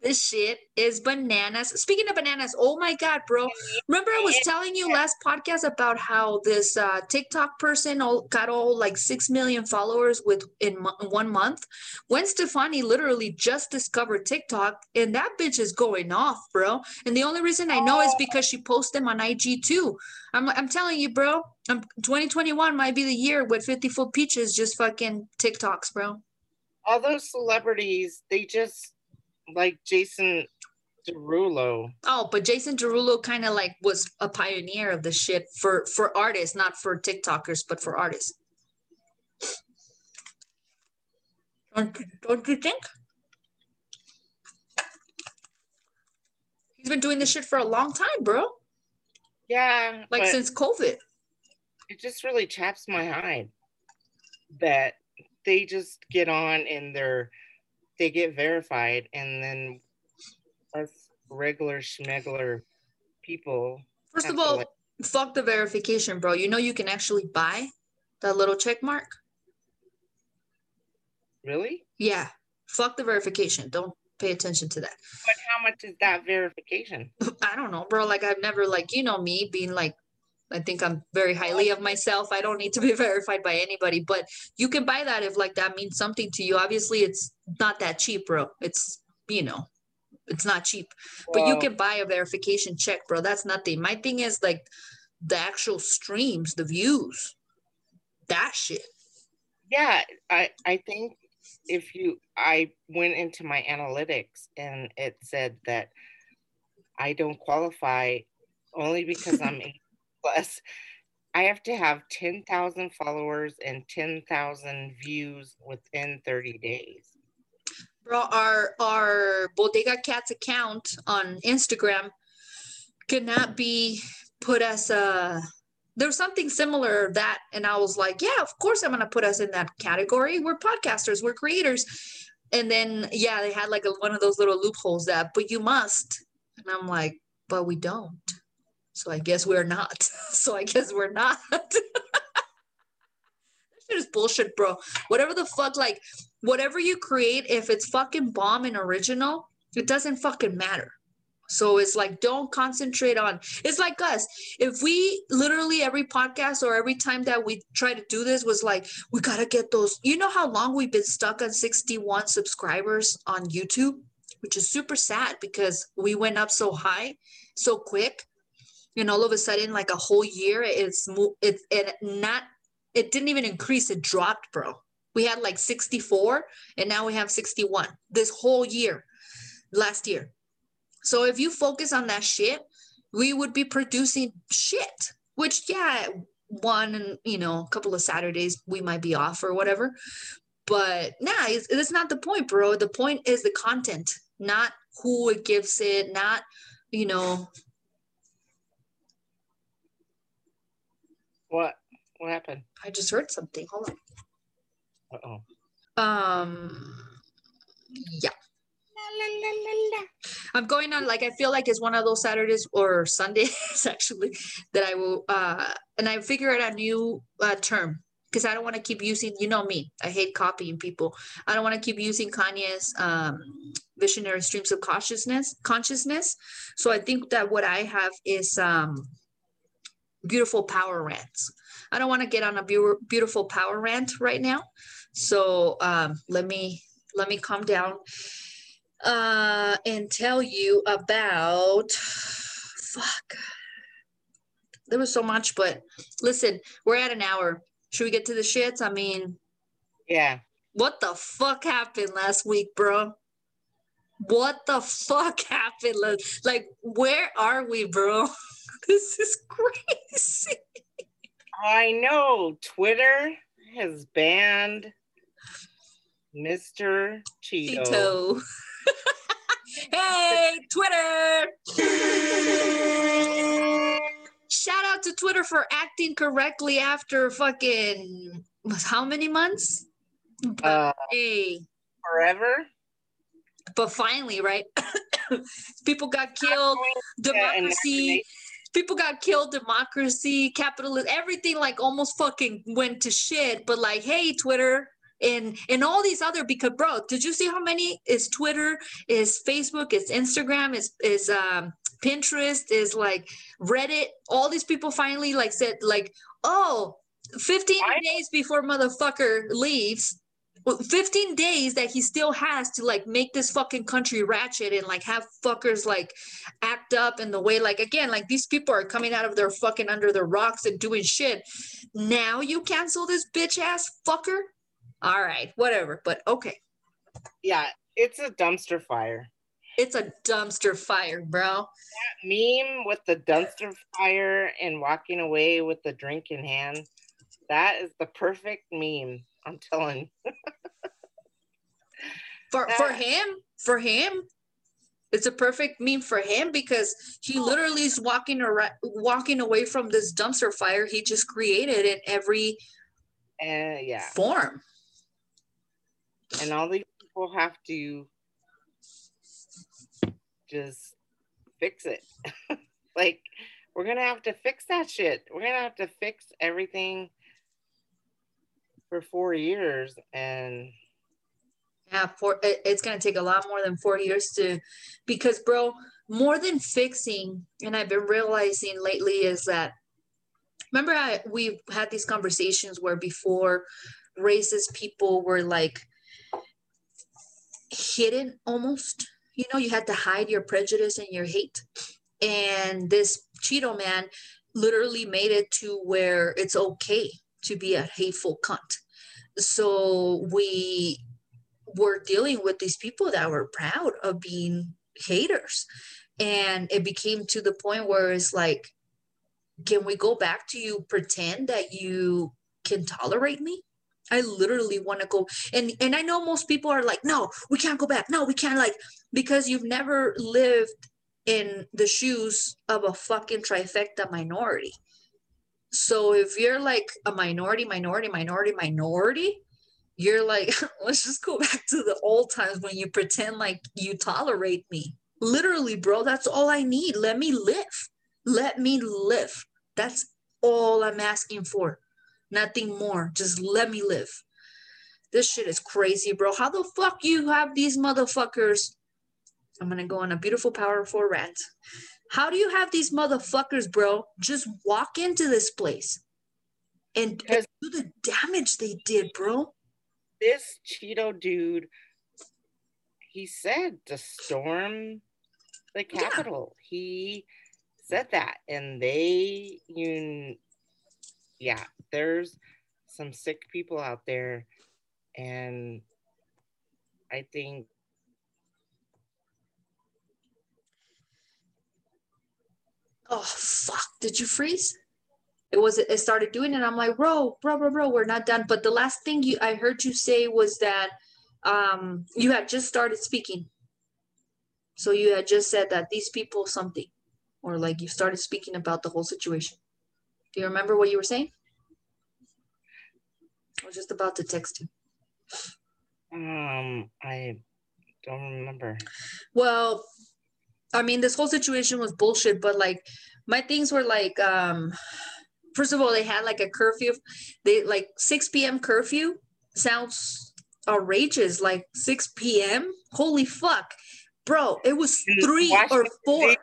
This shit is bananas. Speaking of bananas, oh my God, bro. Remember I was telling you last podcast about how this uh, TikTok person all, got all like six million followers with in one month? Gwen Stefani literally just discovered TikTok and that bitch is going off, bro. And the only reason I know is because she posts them on I G too. I'm, I'm telling you, bro, I'm, twenty twenty-one might be the year with fifty-foot peaches just fucking TikToks, bro. All those celebrities, they just... like Jason Derulo. Oh, but Jason Derulo kind of like was a pioneer of the shit for, for artists, not for TikTokers, but for artists. Don't, don't you think? He's been doing this shit for a long time, bro. Yeah. Like since COVID. It just really chaps my hide that they just get on in their... they get verified, and then us regular schmegler people. First of all, like, fuck the verification, bro. You know you can actually buy that little check mark. Really? Yeah. Fuck the verification. Don't pay attention to that. But how much is that verification? I don't know, bro. Like I've never, like, you know me being like, I think I'm very highly of myself. I don't need to be verified by anybody, but you can buy that if like that means something to you. Obviously it's not that cheap, bro. It's, you know, it's not cheap, well, but you can buy a verification check, bro. That's nothing. My thing is like the actual streams, the views, that shit. Yeah. I, I think if you, I went into my analytics and it said that I don't qualify only because I'm in plus, I have to have ten thousand followers and ten thousand views within thirty days. Bro, our, our Bodega Cats account on Instagram could not be put as a... there's something similar that, and I was like, yeah, of course I'm going to put us in that category. We're podcasters. We're creators. And then, yeah, they had like a, one of those little loopholes that, but you must. And I'm like, but we don't. So I guess we're not. So I guess we're not. That shit is bullshit, bro. Whatever the fuck, like, whatever you create, if it's fucking bomb and original, it doesn't fucking matter. So it's like, don't concentrate on, it's like us. If we literally every podcast or every time that we try to do this was like, we got to get those, you know how long we've been stuck on sixty-one subscribers on YouTube, which is super sad because we went up so high, so quick. and all of a sudden, like a whole year, it's it's it not it didn't even increase. It dropped, bro. We had like sixty-four, and now we have sixty-one this whole year, last year. So if you focus on that shit, we would be producing shit, which, yeah, one and, you know, a couple of Saturdays we might be off or whatever. But nah, it's, it's not the point, bro. The point is the content, not who it gives it, not, you know. What? What happened? I just heard something. Hold on. Uh-oh. Um, yeah. La, la, la, la. I'm going on, like, I feel like it's one of those Saturdays or Sundays actually that I will uh and I figure out a new uh, term, because I don't want to keep using, you know me, I hate copying people. I don't want to keep using Kanye's um visionary streams of consciousness consciousness so I think that what I have is um beautiful power rants. I don't want to get on a be- beautiful power rant right now, so um let me let me calm down uh and tell you about fuck there was so much. But listen, we're at an hour. Should we get to the shits? I mean, yeah, what the fuck happened last week, bro? What the fuck happened last, like, where are we, bro? This is crazy. I know. Twitter has banned Mister Cheeto, Cheeto. Hey, Twitter! Shout out to Twitter for acting correctly after fucking how many months? But, uh, hey, forever. But finally, right? People got killed. Democracy. People got killed. Democracy. Capitalism. Everything like almost fucking went to shit. But like, hey, Twitter. And and all these other, because bro, did you see how many is Twitter, is Facebook, is Instagram, is is um, Pinterest, is like Reddit? All these people finally like said like, oh, fifteen I- days before motherfucker leaves, fifteen days that he still has to like make this fucking country ratchet and like have fuckers like act up in the way, like, again, like these people are coming out of their fucking under their rocks and doing shit. Now you cancel this bitch ass fucker. All right, whatever, but okay. Yeah, it's a dumpster fire. It's a dumpster fire, bro. That meme with the dumpster fire and walking away with the drink in hand, that is the perfect meme, I'm telling you. for, that, for him, for him, it's a perfect meme for him, because he literally is walking, around, walking away from this dumpster fire he just created in every uh, yeah. form. And all these people have to just fix it. Like, we're going to have to fix that shit. We're going to have to fix everything for four years. And yeah, for, it's going to take a lot more than four years to, because, bro, more than fixing, and I've been realizing lately is that, remember, I, we've had these conversations where before racist people were like, hidden almost, you know, you had to hide your prejudice and your hate. And this Cheeto man literally made it to where it's okay to be a hateful cunt. So we were dealing with these people that were proud of being haters, and it became to the point where it's like, can we go back to you pretend that you can tolerate me? I literally want to go. And, and I know most people are like, no, we can't go back. No, we can't, like, because you've never lived in the shoes of a fucking trifecta minority. So if you're like a minority, minority, minority, minority, you're like, let's just go back to the old times when you pretend like you tolerate me. Literally, bro, that's all I need. Let me live. Let me live. That's all I'm asking for. Nothing more. Just let me live. This shit is crazy, bro. How the fuck you have these motherfuckers? I'm going to go on a beautiful, powerful rant. How do you have these motherfuckers, bro, just walk into this place and, and do the damage they did, bro? This Cheeto dude, he said to storm the Capitol. Yeah. He said that, and they, you, yeah, there's some sick people out there, and I think. Oh, fuck, did you freeze? It was, it started doing it. I'm like, bro, bro, bro, bro, we're not done. But the last thing you I heard you say was that um, you had just started speaking. So you had just said that these people something, or like you started speaking about the whole situation. Do you remember what you were saying? I was just about to text you. Um, I don't remember. Well, I mean, this whole situation was bullshit, but like my things were like, um, first of all, they had like a curfew. They like six p.m. curfew sounds outrageous. Like six p.m. Holy fuck, bro! It was three or four.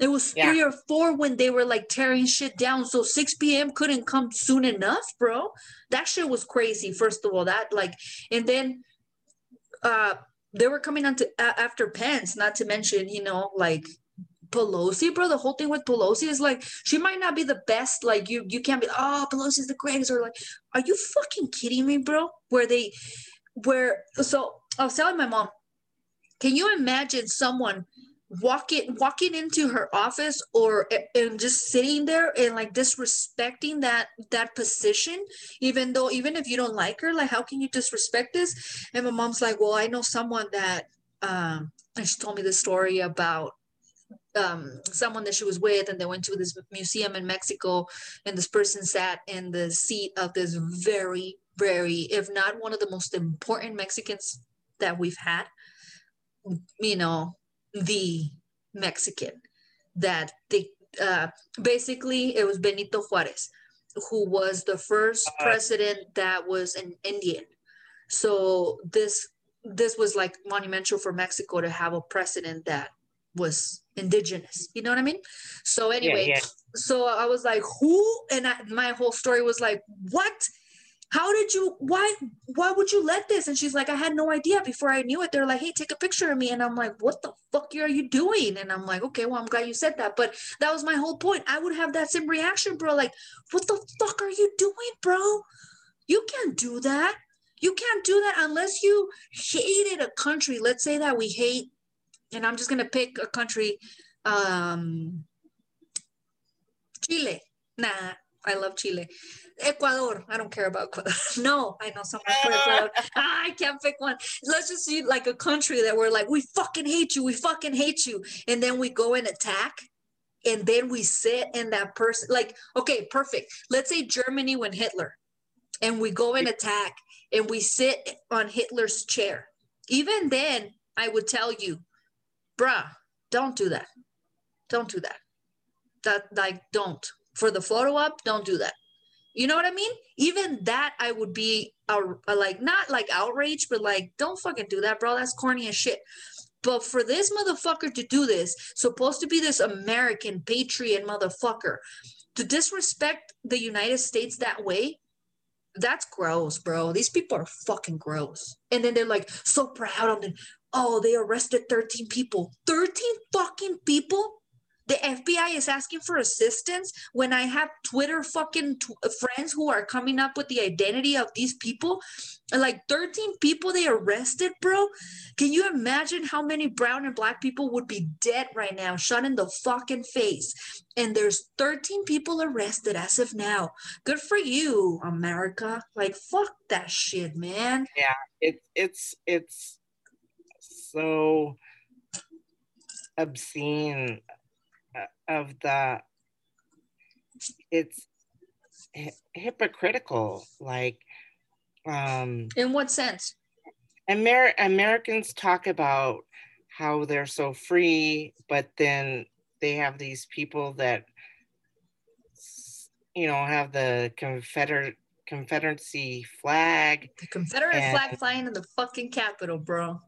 It was yeah. three or four when they were like tearing shit down. So six p.m. couldn't come soon enough, bro. That shit was crazy. First of all, that like, and then, uh. They were coming on to, uh, after Pence, not to mention, you know, like Pelosi, bro. The whole thing with Pelosi is like, she might not be the best. Like you, you can't be, oh, Pelosi's the greatest. Or like, are you fucking kidding me, bro? Where they, where, so I was telling my mom, can you imagine someone walking, walking into her office or, and just sitting there and like disrespecting that, that position, even though, even if you don't like her, like, how can you disrespect this? And my mom's like, well, I know someone that, um, and she told me the story about, um, someone that she was with, and they went to this museum in Mexico, and this person sat in the seat of this very, very, if not one of the most important Mexicans that we've had, you know, the Mexican that they uh, basically it was Benito Juarez, who was the first president that was an Indian. So this this was like monumental for Mexico to have a president that was indigenous. You know what I mean? So anyway, yeah, yeah. So I was like, who? And I, my whole story was like, what? How did you, why, why would you let this? And she's like, I had no idea before I knew it. They're like, hey, take a picture of me. And I'm like, what the fuck are you doing? And I'm like, okay, well, I'm glad you said that. But that was my whole point. I would have that same reaction, bro. Like, what the fuck are you doing, bro? You can't do that. You can't do that unless you hated a country. Let's say that we hate, and I'm just going to pick a country, um, Chile. Nah. I love Chile. Ecuador. I don't care about Ecuador. No, I know someone for Ecuador. I can't pick one. Let's just see like a country that we're like, we fucking hate you. We fucking hate you. And then we go and attack. And then we sit in that person. Like, okay, perfect. Let's say Germany when Hitler. And we go and attack. And we sit on Hitler's chair. Even then, I would tell you, bruh, don't do that. Don't do that. That, like, don't. For the photo op, don't do that. You know what I mean? Even that, I would be a, a, like, not like outraged, but like, don't fucking do that, bro. That's corny as shit. But for this motherfucker to do this, supposed to be this American patriot motherfucker, to disrespect the United States that way, that's gross, bro. These people are fucking gross. And then they're like, so proud of them. Oh, they arrested thirteen people. thirteen fucking people? The F B I is asking for assistance when I have Twitter fucking t- friends who are coming up with the identity of these people. Like thirteen people they arrested, bro. Can you imagine how many brown and black people would be dead right now, shot in the fucking face? And there's thirteen people arrested as of now. Good for you, America. Like, fuck that shit, man. Yeah, it, it's it's so obscene. Of the, it's hi- hypocritical. Like, um, in what sense? Amer- Americans talk about how they're so free, but then they have these people that, you know, have the Confederate Confederacy flag, the Confederate and, flag flying in the fucking Capitol, bro.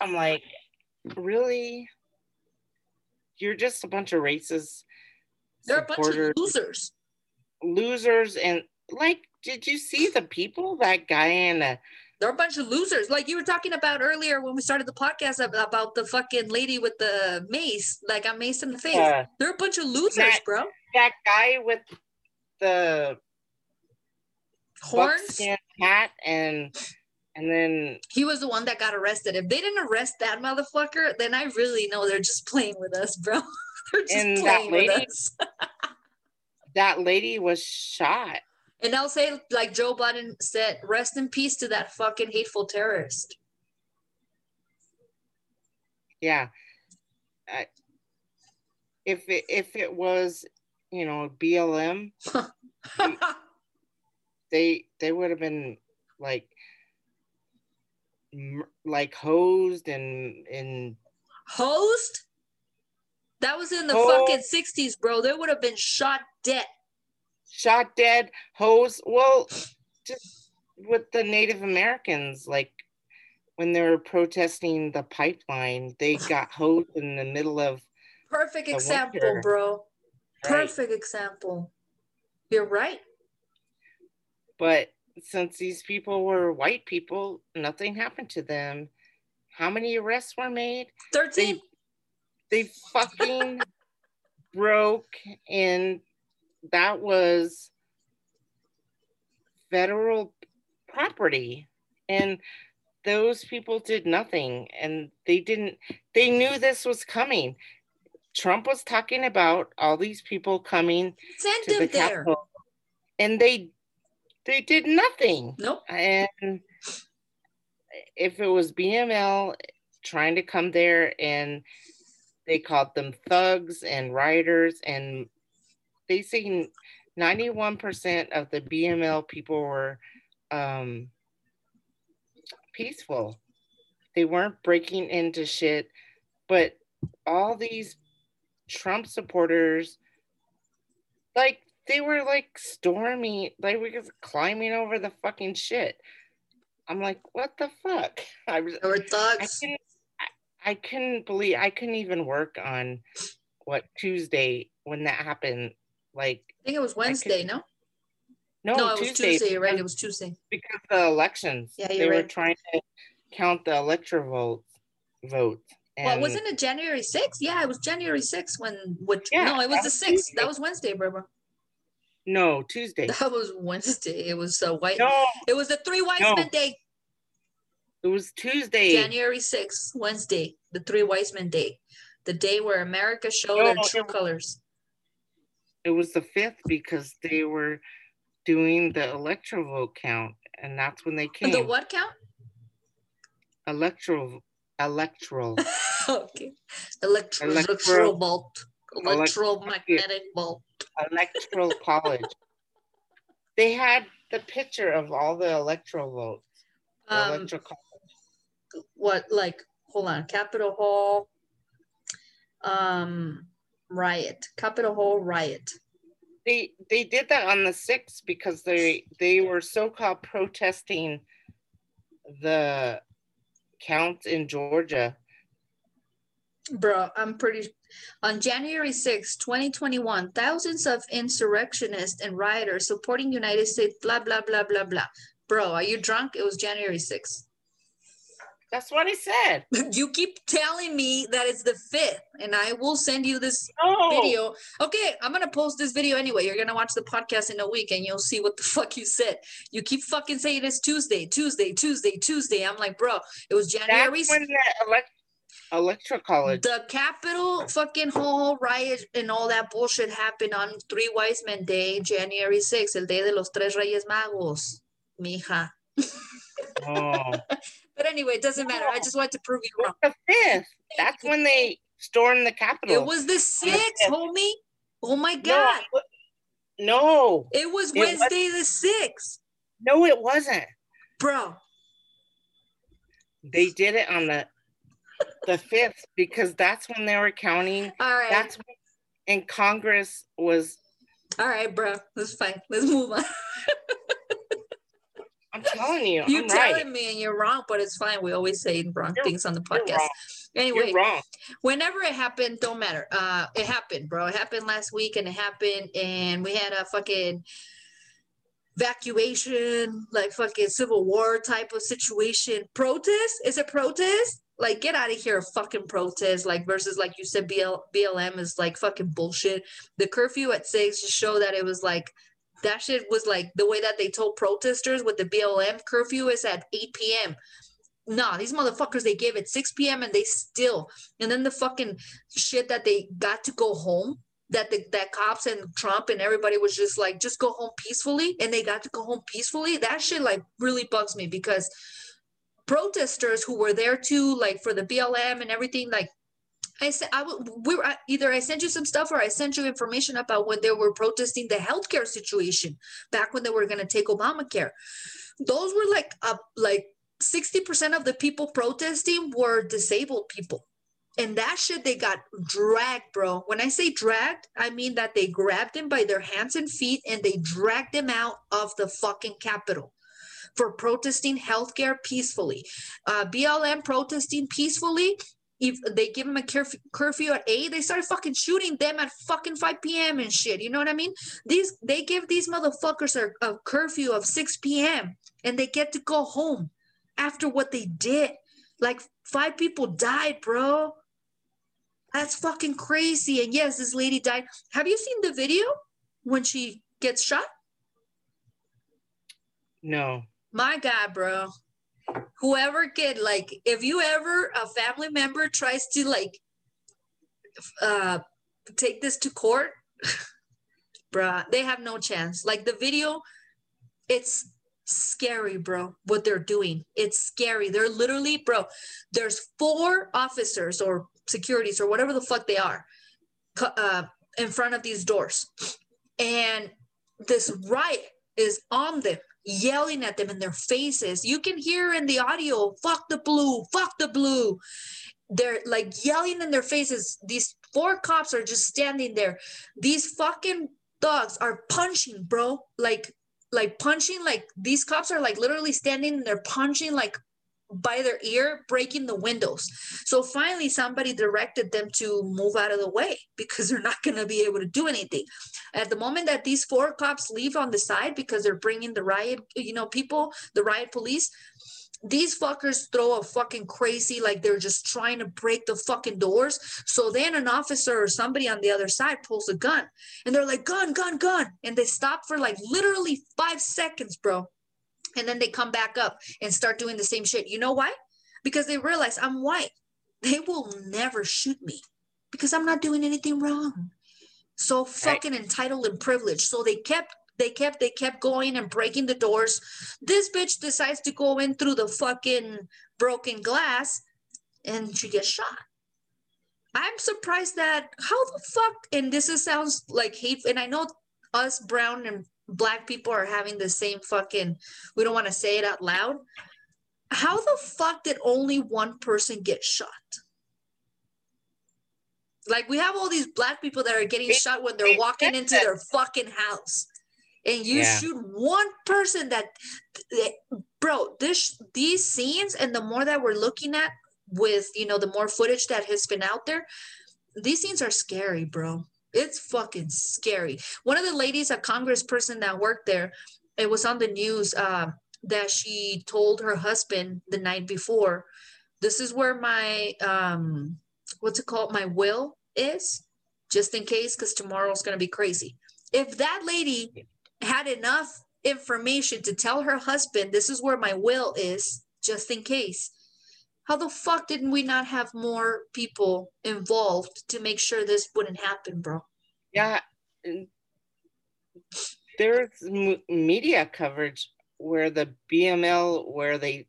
I'm like, really? You're just a bunch of racists. They're a bunch of losers. Losers. And like, did you see the people? That guy in a They're a bunch of losers. Like you were talking about earlier when we started the podcast about the fucking lady with the mace, like I'm maced in the face. Uh, they're a bunch of losers, that, bro. That guy with the horns and hat and and then he was the one that got arrested. If they didn't arrest that motherfucker, then I really know they're just playing with us, bro. They're just and playing that lady, with us. That lady was shot. And I'll say, like Joe Biden said, rest in peace to that fucking hateful terrorist. Yeah. I, if, it, if it was, you know, B L M, they they would have been, like, like hosed and... and hosed? That was in the hosed. Fucking sixties, bro. They would have been shot dead. Shot dead, hose. Well, just with the Native Americans, like when they were protesting the pipeline, they got hosed in the middle of perfect example, winter. Bro. Perfect right. example. You're right. But since these people were white people, nothing happened to them. How many arrests were made? thirteen. They, they fucking broke in. That was federal property, and those people did nothing, and they didn't, they knew this was coming. Trump was talking about all these people coming Send to the Capitol, and they they did nothing. Nope. And if it was B M L trying to come there, and they called them thugs and rioters, and they say ninety-one percent of the B M L people were um, peaceful. They weren't breaking into shit, but all these Trump supporters, like they were like storming, like we were climbing over the fucking shit. I'm like, what the fuck? I was, there were thugs. I couldn't, I, I couldn't believe, I couldn't even work on what Tuesday when that happened. Like I think it was Wednesday, no? No, no, it was Tuesday. You're right, it was Tuesday because of the elections. Yeah, you're right. They were trying to count the electoral vote. Vote. And well, wasn't it January sixth? Yeah, it was January sixth when. Which, yeah, no, it was the sixth. Tuesday. That was Wednesday, bro. No, Tuesday. That was Wednesday. It was a white. No, it was the three wise no. men day. It was Tuesday, January sixth, Wednesday, the three wise men day, the day where America showed no, their true was- colors. It was the fifth because they were doing the electoral vote count, and that's when they came. The what count? Electoral, electoral. Okay. Electro, electoral vote, electromagnetic vote, electoral college. They had the picture of all the electoral votes. The um, electoral college. What? Like, hold on, Capitol Hall. Um. Riot, Capitol Hall riot. They they did that on the sixth because they they were so-called protesting the count in Georgia. Bro, I'm pretty. On January sixth, twenty twenty-one, thousands of insurrectionists and rioters supporting United States. Blah blah blah blah blah. Bro, are you drunk? It was January sixth. That's what he said. You keep telling me that it's the fifth, and I will send you this no. video. Okay, I'm going to post this video anyway. You're going to watch the podcast in a week, and you'll see what the fuck you said. You keep fucking saying it's Tuesday, Tuesday, Tuesday, Tuesday. I'm like, bro, it was January. That's when the elect- electoral college. The Capitol fucking whole riot and all that bullshit happened on Three Wise Men Day, January sixth, el Day de los Tres Reyes Magos, mija. Oh. But anyway, it doesn't matter. I just wanted to prove you wrong. The fifth. That's when they stormed the Capitol. It was the sixth, homie. Oh my God. No. It was Wednesday the sixth. No, it wasn't. Bro. They did it on the the fifth because that's when they were counting. All right. That's when, and Congress was. All right, bro. That's fine. Let's move on. I'm telling you, you're I'm telling right. me, and you're wrong, but it's fine. We always say wrong you're, things on the podcast. Anyway, you're wrong. Whenever it happened, don't matter. Uh, it happened, bro. It happened last week, and it happened, and we had a fucking evacuation, like fucking Civil War type of situation. Protest? Is it protest? Like, get out of here, fucking protest. Like, versus, like you said, B L M is like fucking bullshit. The curfew at six just showed that it was like, that shit was like the way that they told protesters with the B L M curfew is at eight p.m. Nah, these motherfuckers, they gave it six p.m. and they still, and then the fucking shit that they got to go home, that the that cops and Trump and everybody was just like, just go home peacefully, and they got to go home peacefully. That shit like really bugs me, because protesters who were there too, like for the B L M and everything, like I said, I would, we were, either I sent you some stuff or I sent you information about when they were protesting the healthcare situation back when they were going to take Obamacare. Those were like up like sixty percent of the people protesting were disabled people. And that shit, they got dragged, bro. When I say dragged, I mean that they grabbed them by their hands and feet and they dragged them out of the fucking Capitol for protesting healthcare peacefully. Uh, B L M protesting peacefully. If they give them a curf- curfew at eight, they started fucking shooting them at fucking five p.m. and shit. You know what I mean? These, they give these motherfuckers a, a curfew of six p.m. and they get to go home after what they did. Like, five people died, bro. That's fucking crazy. And yes, this lady died. Have you seen the video when she gets shot? No. My God, bro. Whoever get, like, if you ever, a family member tries to, like, uh, take this to court, bro, they have no chance. Like, the video, it's scary, bro, what they're doing. It's scary. They're literally, bro, there's four officers or securities or whatever the fuck they are uh, in front of these doors. And this riot is on them, yelling at them in their faces. You can hear in the audio, fuck the blue, fuck the blue. They're like yelling in their faces. These four cops are just standing there. These fucking thugs are punching, bro, like like punching, like these cops are like literally standing and they're punching like by their ear, breaking the windows. So finally somebody directed them to move out of the way because they're not going to be able to do anything. At the moment that these four cops leave on the side because they're bringing the riot, you know, people, the riot police, these fuckers throw a fucking crazy, like they're just trying to break the fucking doors. So then an officer or somebody on the other side pulls a gun and they're like, gun, gun, gun. And they stop for like literally five seconds, bro. And then they come back up and start doing the same shit. You know why? Because they realize I'm white. They will never shoot me because I'm not doing anything wrong. So fucking entitled and privileged. So they kept They kept, they kept going and breaking the doors. This bitch decides to go in through the fucking broken glass and she gets shot. I'm surprised that how the fuck, and this is, sounds like hate. And I know us brown and black people are having the same fucking, we don't want to say it out loud. How the fuck did only one person get shot? Like, we have all these black people that are getting shot when they're walking into their fucking house. And you yeah. shoot one person that, bro, this, these scenes, and the more that we're looking at with, you know, the more footage that has been out there, these scenes are scary, bro. It's fucking scary. One of the ladies, a congressperson that worked there, it was on the news uh, that she told her husband the night before, this is where my, um, what's it called? My will is, just in case, because tomorrow's going to be crazy. If that lady had enough information to tell her husband, this is where my will is, just in case, how the fuck didn't we not have more people involved to make sure this wouldn't happen, bro? Yeah. There's m- media coverage where the B L M, where they,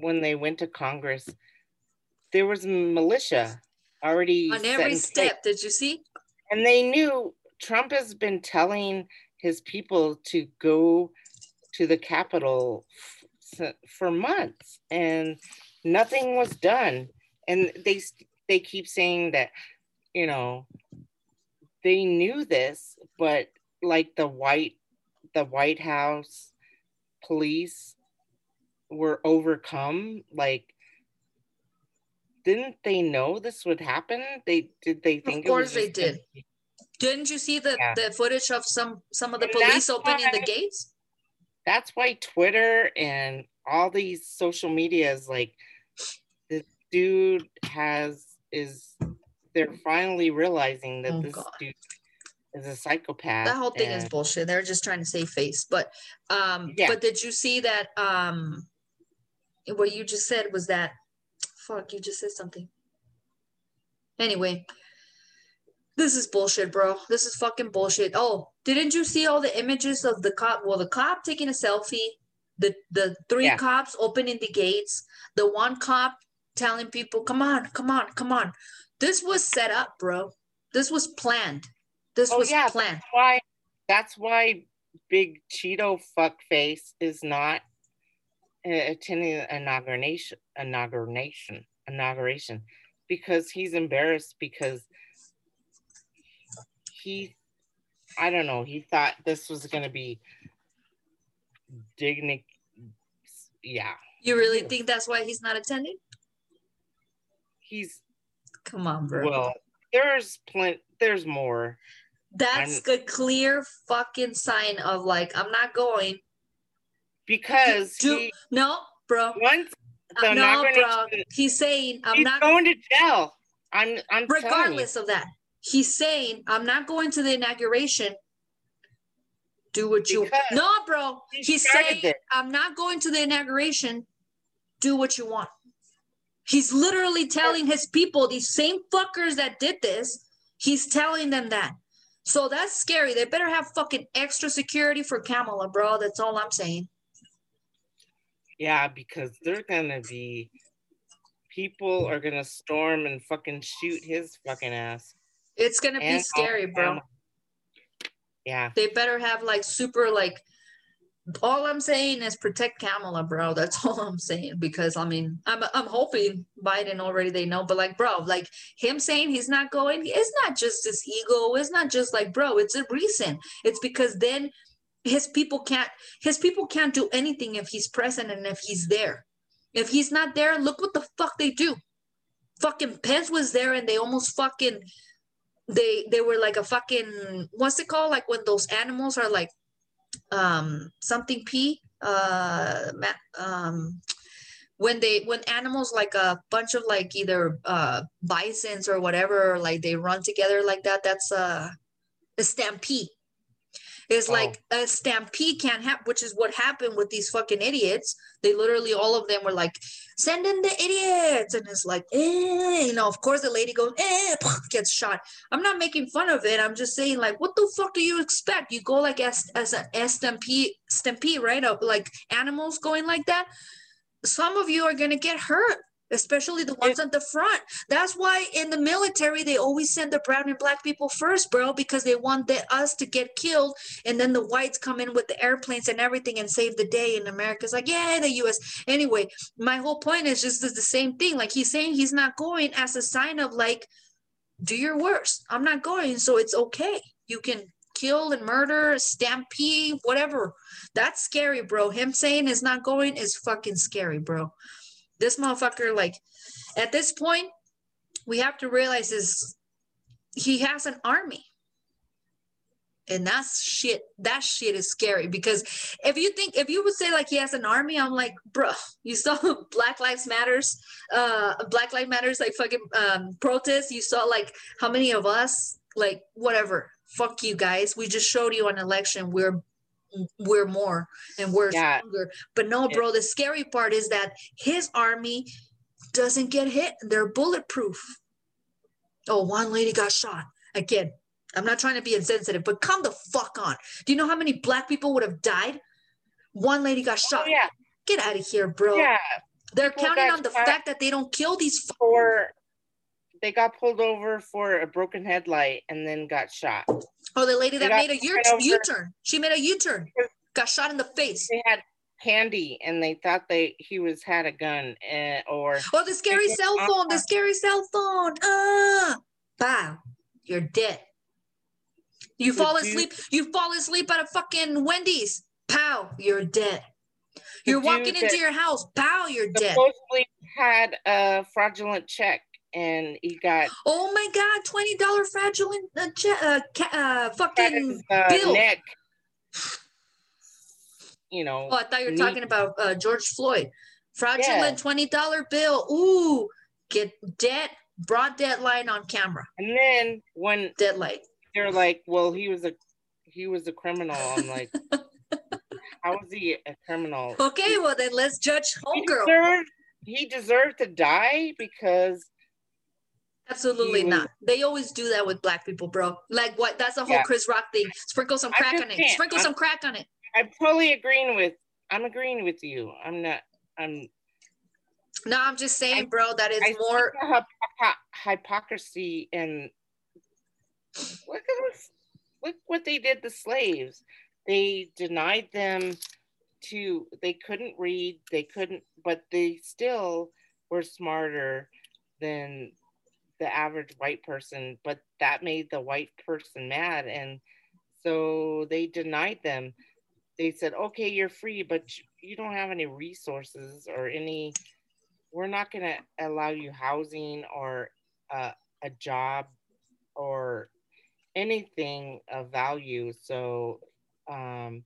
when they went to Congress, there was militia already on every step. Did you see? And they knew Trump has been telling his people to go to the Capitol f- for months, and nothing was done. And they they keep saying that, you know, they knew this, but like the white the White House police were overcome. Like, didn't they know this would happen? They did. They think. Of course, it was just they did. Gonna- Didn't you see the, yeah. the footage of some, some of the and police opening why, the gates? that's why Twitter and all these social media is like, this dude has, is, they're finally realizing that oh, this God. dude is a psychopath. That whole thing and... is bullshit. They're just trying to save face. But, um, yeah. but did you see that, um, what you just said was that, fuck, you just said something. Anyway, this is bullshit, bro. This is fucking bullshit. Oh, didn't you see all the images of the cop? Well, the cop taking a selfie, the, the three yeah. cops opening the gates, the one cop telling people, come on, come on, come on. This was set up, bro. This was planned. This oh, was yeah, planned. That's why, that's why Big Cheeto Fuckface is not attending the inauguration, inauguration, inauguration, because he's embarrassed, because he, I don't know, he thought this was going to be dignified. Yeah. You really think that's why he's not attending? He's, come on, bro. Well, there's plenty, there's more. That's I'm, a clear fucking sign of like, I'm not going. Because Do, he, no, bro. Once uh, no, bro. He's saying I'm he's not going to jail. I'm, I'm regardless of that. He's saying I'm not going to the inauguration. Do what because you no, bro. He he's saying it. I'm not going to the inauguration. Do what you want. He's literally telling his people, these same fuckers that did this, he's telling them that. So that's scary. They better have fucking extra security for Kamala, bro. That's all I'm saying. Yeah, because they're gonna be, people are gonna storm and fucking shoot his fucking ass. It's gonna and be scary, bro. Yeah. They better have like super like, all I'm saying is protect Kamala, bro. That's all I'm saying. Because I mean, I'm I'm hoping Biden already, they know, but like, bro, like him saying he's not going, it's not just his ego. It's not just like, bro, it's a reason. It's because then his people can't, his people can't do anything if he's present and if he's there. If he's not there, look what the fuck they do. Fucking Pence was there and they almost fucking, they they were like a fucking, what's it called? Like when those animals are like, um something pee uh um when they when animals like a bunch of like either uh bisons or whatever, like they run together like that, that's a, a stampede. It's oh. like a stampede can't happen, which is what happened with these fucking idiots. They literally all of them were like, send in the idiots, and it's like eh, you know, of course the lady goes eh, gets shot. I'm not making fun of it. I'm just saying like, what the fuck do you expect? You go like as as an stampede, stampede, right? Of like animals going like that. Some of you are gonna get hurt, especially the ones on the front. That's why in the military, they always send the brown and black people first, bro, because they want the, us to get killed. And then the whites come in with the airplanes and everything and save the day. And America's like, yeah, the U S. Anyway, my whole point is just is the same thing. Like he's saying he's not going as a sign of like, do your worst. I'm not going. So it's okay. You can kill and murder, stampede, whatever. That's scary, bro. Him saying it's not going is fucking scary, bro. This motherfucker, like, at this point, we have to realize is he has an army. And that's shit. That shit is scary. Because if you think, if you would say, like, he has an army, I'm like, bro, you saw Black Lives Matters, uh, Black Lives Matters, like, fucking um, protests. You saw, like, how many of us, like, whatever. Fuck you guys. We just showed you an election. We're we're more and we're yeah. stronger. But no, bro, the scary part is that his army doesn't get hit. They're bulletproof. Oh, one lady got shot. Again, I'm not trying to be insensitive, but come the fuck on. Do you know how many black people would have died? One lady got shot. Oh, yeah. Get out of here, bro. Yeah. They're people counting on the fact that they don't kill these four. They got pulled over for a broken headlight and then got shot. Oh, the lady that made a U- U-turn. She made a U-turn. Got shot in the face. They had candy and they thought they he was had a gun and, or. Oh, the scary cell phone. The scary cell phone. Ah, bow. You're dead. You fall asleep. You fall asleep at a fucking Wendy's. Pow. You're dead. You're walking into your house. Pow. You're dead. Supposedly had a fraudulent check. And he got oh my god, twenty dollar fraudulent uh, uh, uh, fucking his, uh, bill. Neck you know. Oh, I thought you were need- talking about uh, George Floyd. Fraudulent yeah. twenty dollar bill. Ooh, get debt, broad deadline on camera. And then when deadline, they're like, well, he was a, he was a criminal. I'm like, how is he a criminal? Okay, well then let's judge homegirl. He deserved, he deserved to die because. Absolutely was, not. They always do that with black people, bro. Like what? That's the whole yeah. Chris Rock thing. Sprinkle some crack on it. Can't. Sprinkle I'm, some crack on it. I'm totally agreeing with. I'm agreeing with you. I'm not. I'm. No, I'm just saying, I, bro. That is I more hypocrisy and. Look at this, look what they did to slaves. They denied them to, they couldn't read, they couldn't, but they still were smarter than the average white person, but that made the white person mad. And so they denied them. They said, okay, you're free, but you don't have any resources or any, we're not going to allow you housing or uh, a job or anything of value. So um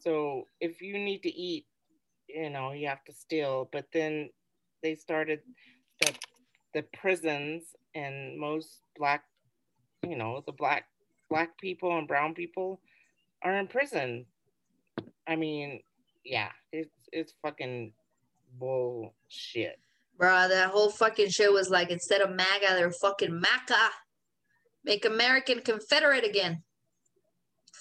so if you need to eat, you know, you have to steal. But then they started the the prisons, and most black, you know, the black black people and brown people are in prison. I mean, yeah, it's it's fucking bullshit. Bro, that whole fucking shit was like, instead of MAGA, they're fucking MACA. Make American Confederate again.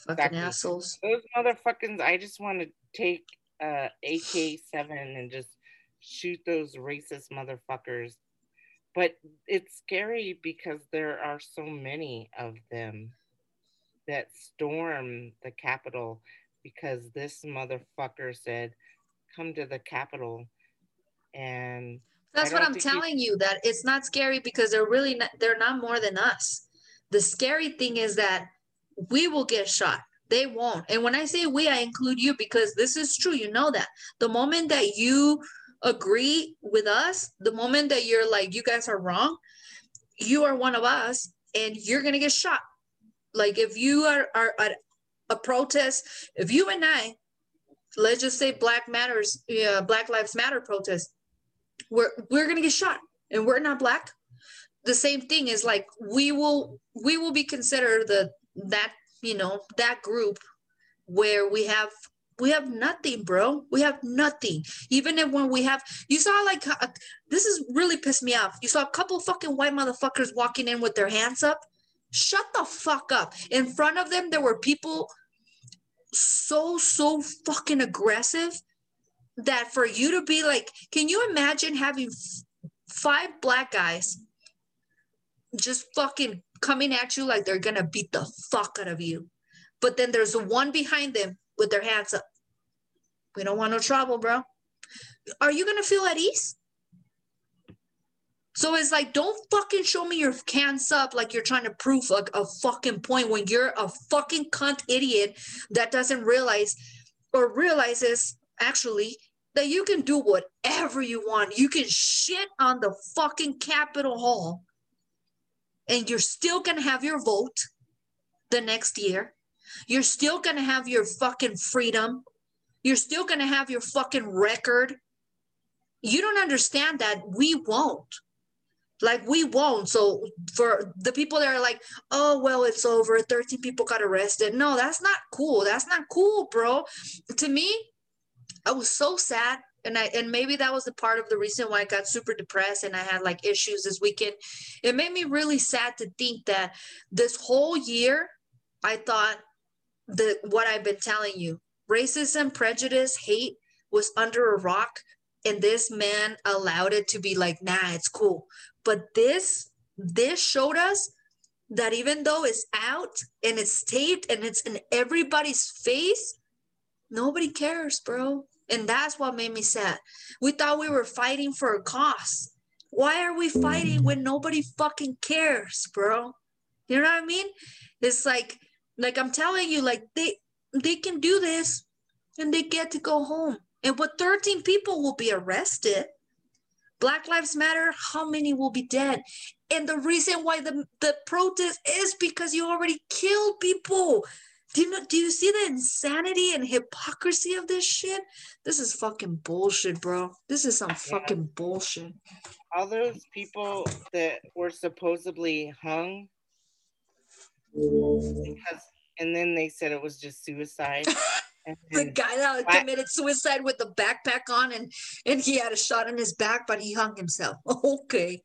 Fucking exactly. Assholes. Those motherfuckers, I just want to take uh, A K seven and just shoot those racist motherfuckers. But it's scary because there are so many of them that storm the Capitol because this motherfucker said, come to the Capitol. And that's what I'm telling you, that it's not scary because they're really not, they're not more than us. The scary thing is that we will get shot. They won't. And when I say we, I include you, because this is true. You know that. The moment that you agree with us, the moment that you're like, you guys are wrong, you are one of us and you're going to get shot. Like if you are, are at a protest, if you and I, let's just say Black Matters, yeah, Black Lives Matter protest, we're we're gonna get shot, and we're not black. The same thing is like we will we will be considered the that you know that group where we have we have nothing, bro. We have nothing. Even if when we have, you saw like uh, this is really pissed me off. You saw a couple fucking white motherfuckers walking in with their hands up. Shut the fuck up. In front of them, there were people so so fucking aggressive that for you to be like, can you imagine having f- five black guys just fucking coming at you like they're gonna beat the fuck out of you, but then there's one behind them with their hands up? We don't want no trouble, bro. Are you gonna feel at ease? So it's like, don't fucking show me your hands up like you're trying to prove a, a fucking point when you're a fucking cunt idiot that doesn't realize or realizes actually that you can do whatever you want. You can shit on the fucking Capitol Hall and you're still going to have your vote the next year. You're still going to have your fucking freedom. You're still going to have your fucking record. You don't understand that. We won't. Like, we won't. So for the people that are like, oh, well, it's over. thirteen people got arrested. No, that's not cool. That's not cool, bro. To me, I was so sad. And I and maybe that was the part of the reason why I got super depressed and I had, like, issues this weekend. It made me really sad to think that this whole year, I thought that what I've been telling you, racism, prejudice, hate was under a rock. And this man allowed it to be like, nah, it's cool. But this, this showed us that even though it's out and it's taped and it's in everybody's face, nobody cares, bro. And that's what made me sad. We thought we were fighting for a cause. Why are we fighting when nobody fucking cares, bro? You know what I mean? It's like, like I'm telling you, like they, they can do this and they get to go home. And what, thirteen people will be arrested? Black Lives Matter, how many will be dead? And the reason why the, the protest is because you already killed people. Do you, do you see the insanity and hypocrisy of this shit? This is fucking bullshit, bro. This is some fucking yeah. bullshit. All those people that were supposedly hung because, and then they said it was just suicide. The guy that I, committed suicide with the backpack on, and, and he had a shot in his back, but he hung himself. Okay.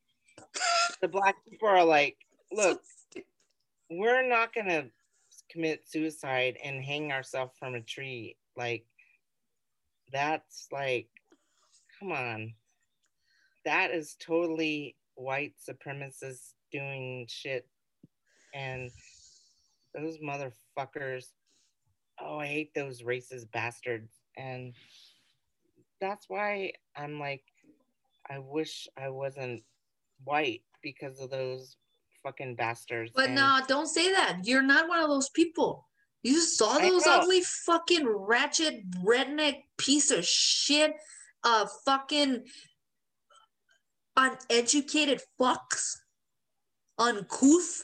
The black people are like, look, we're not going to commit suicide and hang ourselves from a tree. Like, that's like, come on. That is totally white supremacists doing shit. And those motherfuckers, oh, I hate those racist bastards. And that's why I'm like, I wish I wasn't white because of those fucking bastards. But and no, don't say that. You're not one of those people. You saw those ugly fucking ratchet redneck piece of shit, uh, fucking uneducated fucks, uncouth.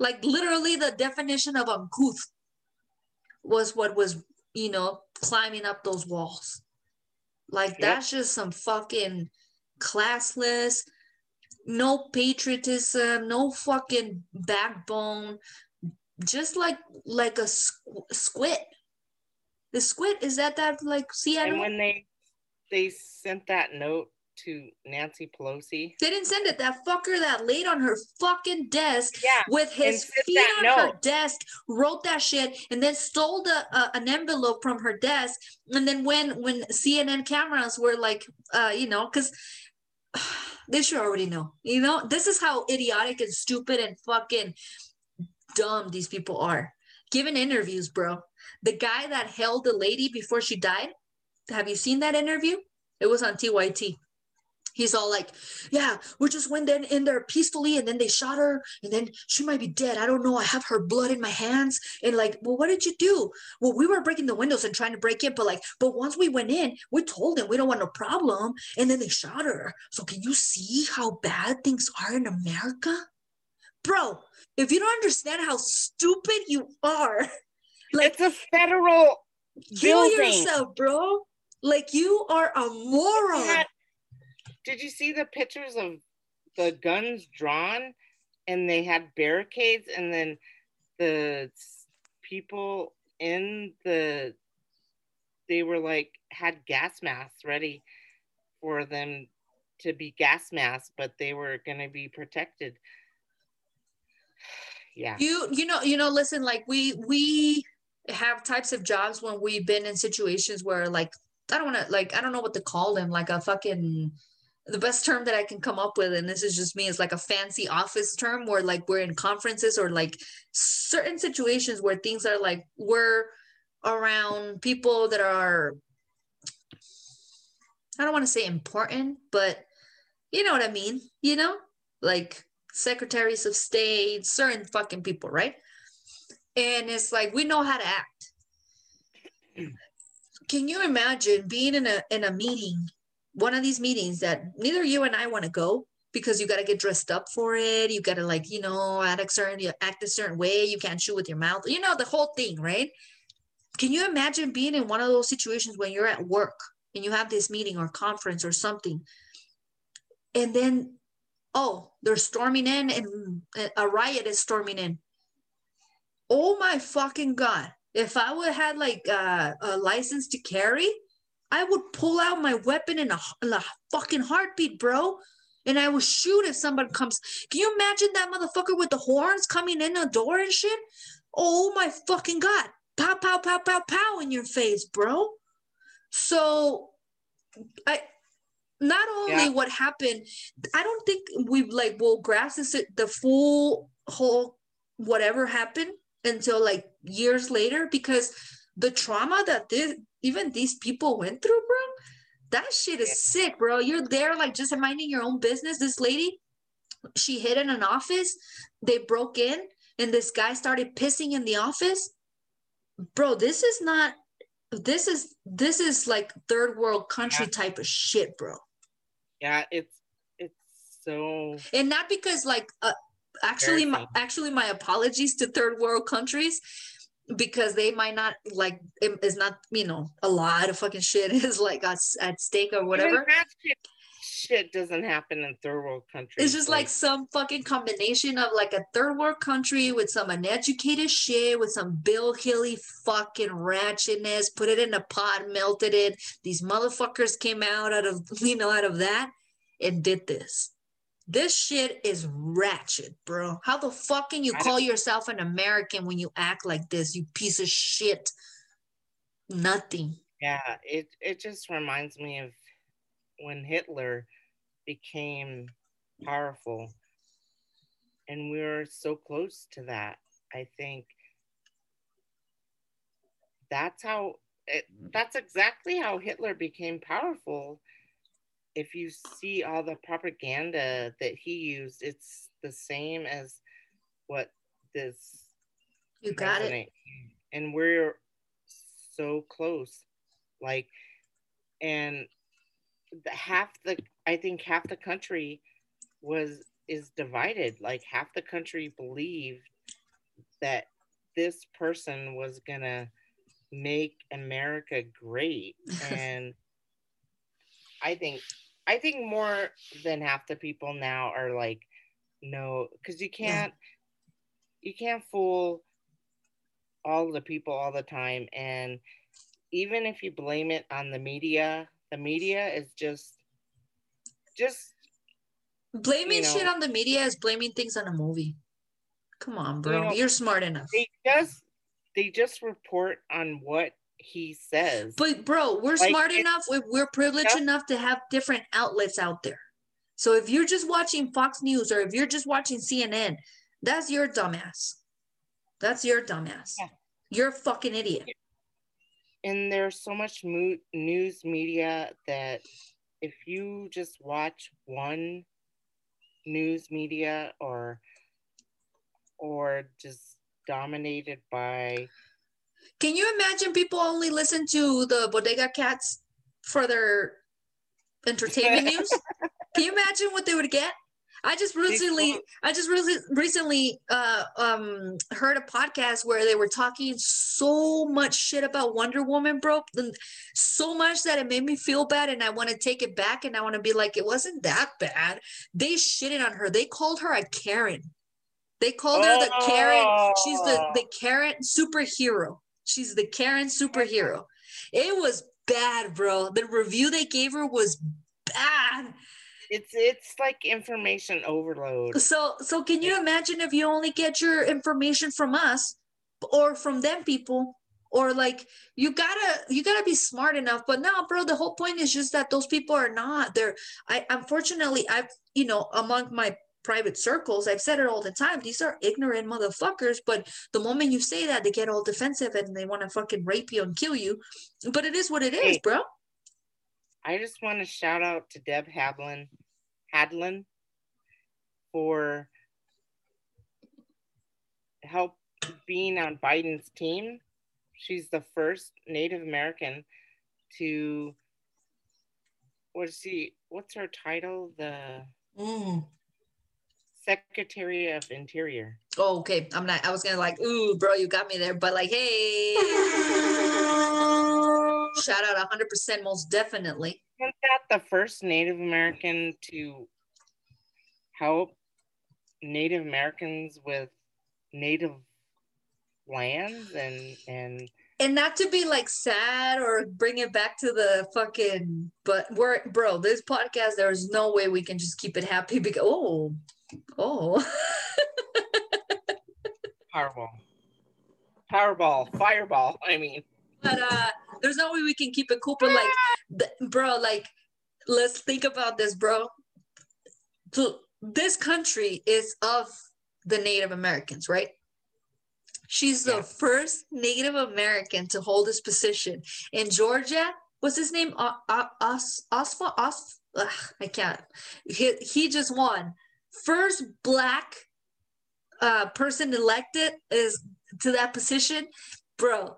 Like literally the definition of uncouth was what was, you know, climbing up those walls. Like yep. that's just some fucking classless, no patriotism, no fucking backbone, just like like a squ- squid. The squid is that that like sea animal. And when they they sent that note to Nancy Pelosi, they didn't send it. That fucker that laid on her fucking desk yeah, with his feet on note. her desk wrote that shit, and then stole the uh, an envelope from her desk. And then when when C N N cameras were like, uh, you know, because. They should already know, you know, this is how idiotic and stupid and fucking dumb these people are. Giving interviews, bro. The guy that held the lady before she died, have you seen that interview? It was on T Y T. He's all like, yeah, we just went in, in there peacefully and then they shot her and then she might be dead. I don't know. I have her blood in my hands. And like, well, what did you do? Well, we were breaking the windows and trying to break in. But like, but once we went in, we told them we don't want no problem. And then they shot her. So can you see how bad things are in America? Bro, if you don't understand how stupid you are. Like, it's a federal kill building. Yourself, bro. Like you are a moron. That- Did you see the pictures of the guns drawn and they had barricades and then the people in the, they were like, had gas masks ready for them to be gas masks, but they were going to be protected. Yeah. You, you know, you know, listen, like we, we have types of jobs when we've been in situations where like, I don't want to, like, I don't know what to call them, like a fucking... The best term that I can come up with, and this is just me, is like a fancy office term where like we're in conferences or like certain situations where things are like we're around people that are, I don't want to say important, but you know what I mean? You know, like secretaries of state, certain fucking people, right? And it's like, we know how to act. Can you imagine being in a in a meeting, one of these meetings that neither you and I want to go because you got to get dressed up for it. You got to like, you know, act a certain, act a certain way. You can't chew with your mouth, you know, the whole thing, right? Can you imagine being in one of those situations when you're at work and you have this meeting or conference or something, and then, oh, they're storming in and a riot is storming in. Oh my fucking God. If I would have had like a, a license to carry, I would pull out my weapon in a, in a fucking heartbeat, bro. And I would shoot if somebody comes. Can you imagine that motherfucker with the horns coming in the door and shit? Oh my fucking God. Pow, pow, pow, pow, pow in your face, bro. So I, not only yeah. what happened, I don't think we like, will grasp the full whole whatever happened until like years later, because the trauma that this, even these people went through, bro, that shit is sick, bro. You're there like just minding your own business. This lady, she hid in an office. They broke in and this guy started pissing in the office. Bro, this is not, this is, this is like third world country yeah. type of shit, bro. Yeah, it's, it's so. And not because like, uh, actually, my, actually my apologies to third world countries. because they might not, like, it's not, you know, a lot of fucking shit is like at stake or whatever. Shit doesn't happen in third world countries. It's just like, like some fucking combination of like a third world country with some uneducated shit, with some Bill Hilly fucking ratchetness, put it in a pot, melted it. These motherfuckers came out, out of, you know, out of that and did this. This shit is ratchet, bro. How the fuck can you call yourself an American when you act like this, you piece of shit? Nothing. Yeah, it, it just reminds me of when Hitler became powerful, and we were so close to that. I think that's how it, that's exactly how Hitler became powerful. If you see all the propaganda that he used, it's the same as what this you got resonate. It and we're so close, like, and The half the I think half the country was is divided. Like half the country believed that this person was gonna make America great, and I think I think more than half the people now are like, no, because you can't yeah. you can't fool all the people all the time, and even if you blame it on the media. The media is just, just blaming you know, shit on the media is blaming things on a movie. Come on, bro, you know, you're smart enough. They just, they just report on what he says. But bro, we're like, smart enough. We're privileged yeah. enough to have different outlets out there. So if you're just watching Fox News or if you're just watching C N N, that's your dumbass. That's your dumbass. Yeah. You're a fucking idiot. Yeah. And there's so much mo- news media that if you just watch one news media or or just dominated by... Can you imagine people only listen to the Bodega Cats for their entertainment news? Can you imagine what they would get? I just recently, I just really recently uh, um, heard a podcast where they were talking so much shit about Wonder Woman, bro. So much that it made me feel bad, and I want to take it back, and I want to be like, it wasn't that bad. They shitted on her. They called her a Karen. They called oh. her the Karen. She's the, the Karen superhero. She's the Karen superhero. It was bad, bro. The review they gave her was bad. It's it's like information overload. So so can you imagine if you only get your information from us or from them people, or like you gotta you gotta be smart enough. But no, bro, the whole point is just that those people are not. They're I unfortunately I've you know among my private circles, I've said it all the time. These are ignorant motherfuckers, but the moment you say that, they get all defensive and they want to fucking rape you and kill you. But it is what it is, bro. I just want to shout out to Deb Hadlin, Hadlin for help being on Biden's team. She's the first Native American to, what is she, what's her title? The mm. Secretary of Interior. Oh, okay. I'm not, I was going to like, ooh, bro, you got me there. But like, hey. Shout out one hundred percent most definitely. Isn't that the first Native American to help Native Americans with Native lands and and and not to be like sad or bring it back to the fucking but we're bro this podcast there's no way we can just keep it happy because oh oh Powerball Powerball Fireball I mean But uh, there's no way we can keep it cool. But like, th- bro, like, let's think about this, bro. So this country is of the Native Americans, right? She's the yeah. first Native American to hold this position in Georgia. What's his name? Uh, uh, Os Osfa Os. Ugh, I can't. He he just won. First black uh, person elected is to that position, bro.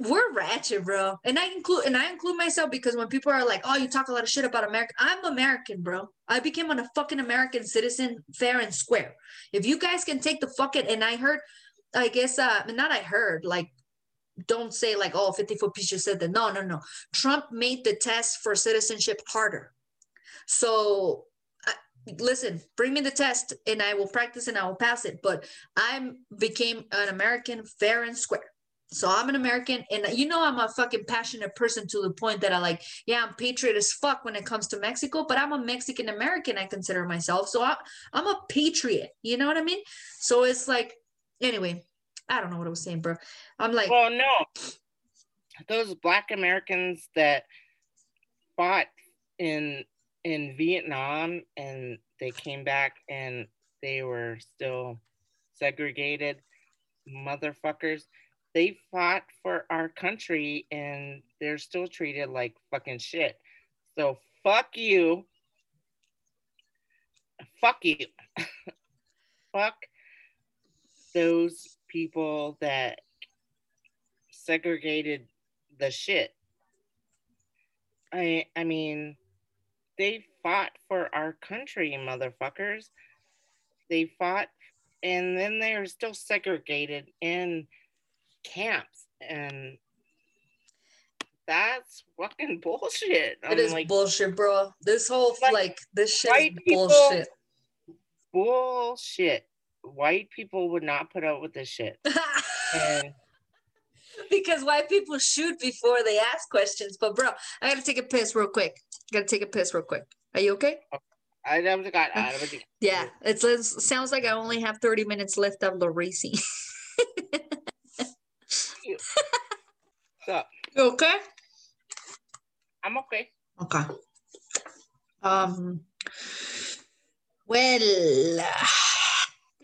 We're ratchet, bro. And I include and I include myself because when people are like, oh, you talk a lot of shit about America. I'm American, bro. I became a fucking American citizen fair and square. If you guys can take the fucking and I heard I guess, uh, not I heard, like, don't say like, oh, fifty-four percent said that. No, no, no. Trump made the test for citizenship harder. So uh, listen, bring me the test and I will practice and I will pass it. But I became an American fair and square. So I'm an American, and you know, I'm a fucking passionate person to the point that I like, yeah, I'm patriot as fuck when it comes to Mexico, but I'm a Mexican American, I consider myself. So I, I'm a patriot, you know what I mean? So it's like, anyway, I don't know what I was saying, bro. I'm like, well, no, those Black Americans that fought in in Vietnam and they came back and they were still segregated motherfuckers. They fought for our country and they're still treated like fucking shit. So fuck you. Fuck you. Fuck those people that segregated the shit. I I mean, they fought for our country, motherfuckers. They fought and then they were still segregated in camps, and that's fucking bullshit. I'm it is like, bullshit, bro. This whole like, like this shit is bullshit. Bullshit. White people would not put up with this shit. And because white people shoot before they ask questions. But bro, I gotta take a piss real quick. I gotta take a piss real quick. Are you okay? okay. I never got out of it. Yeah, it's, it sounds like I only have thirty minutes left of Larisi. So, you okay? I'm okay. Okay. Um. Well, uh,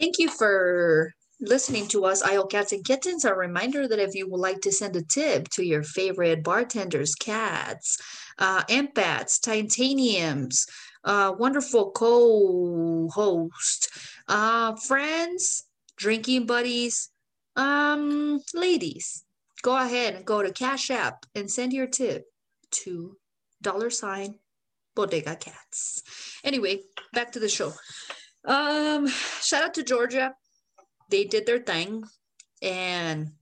thank you for listening to us, I O Cats and Kittens. A reminder that if you would like to send a tip to your favorite bartenders, cats, uh, empaths, titaniums, uh, wonderful co-host, uh, friends, drinking buddies, um, ladies, go ahead and go to Cash App and send your tip to dollar sign Bodega Cats. Anyway, back to the show. Um, shout out to Georgia. They did their thing. And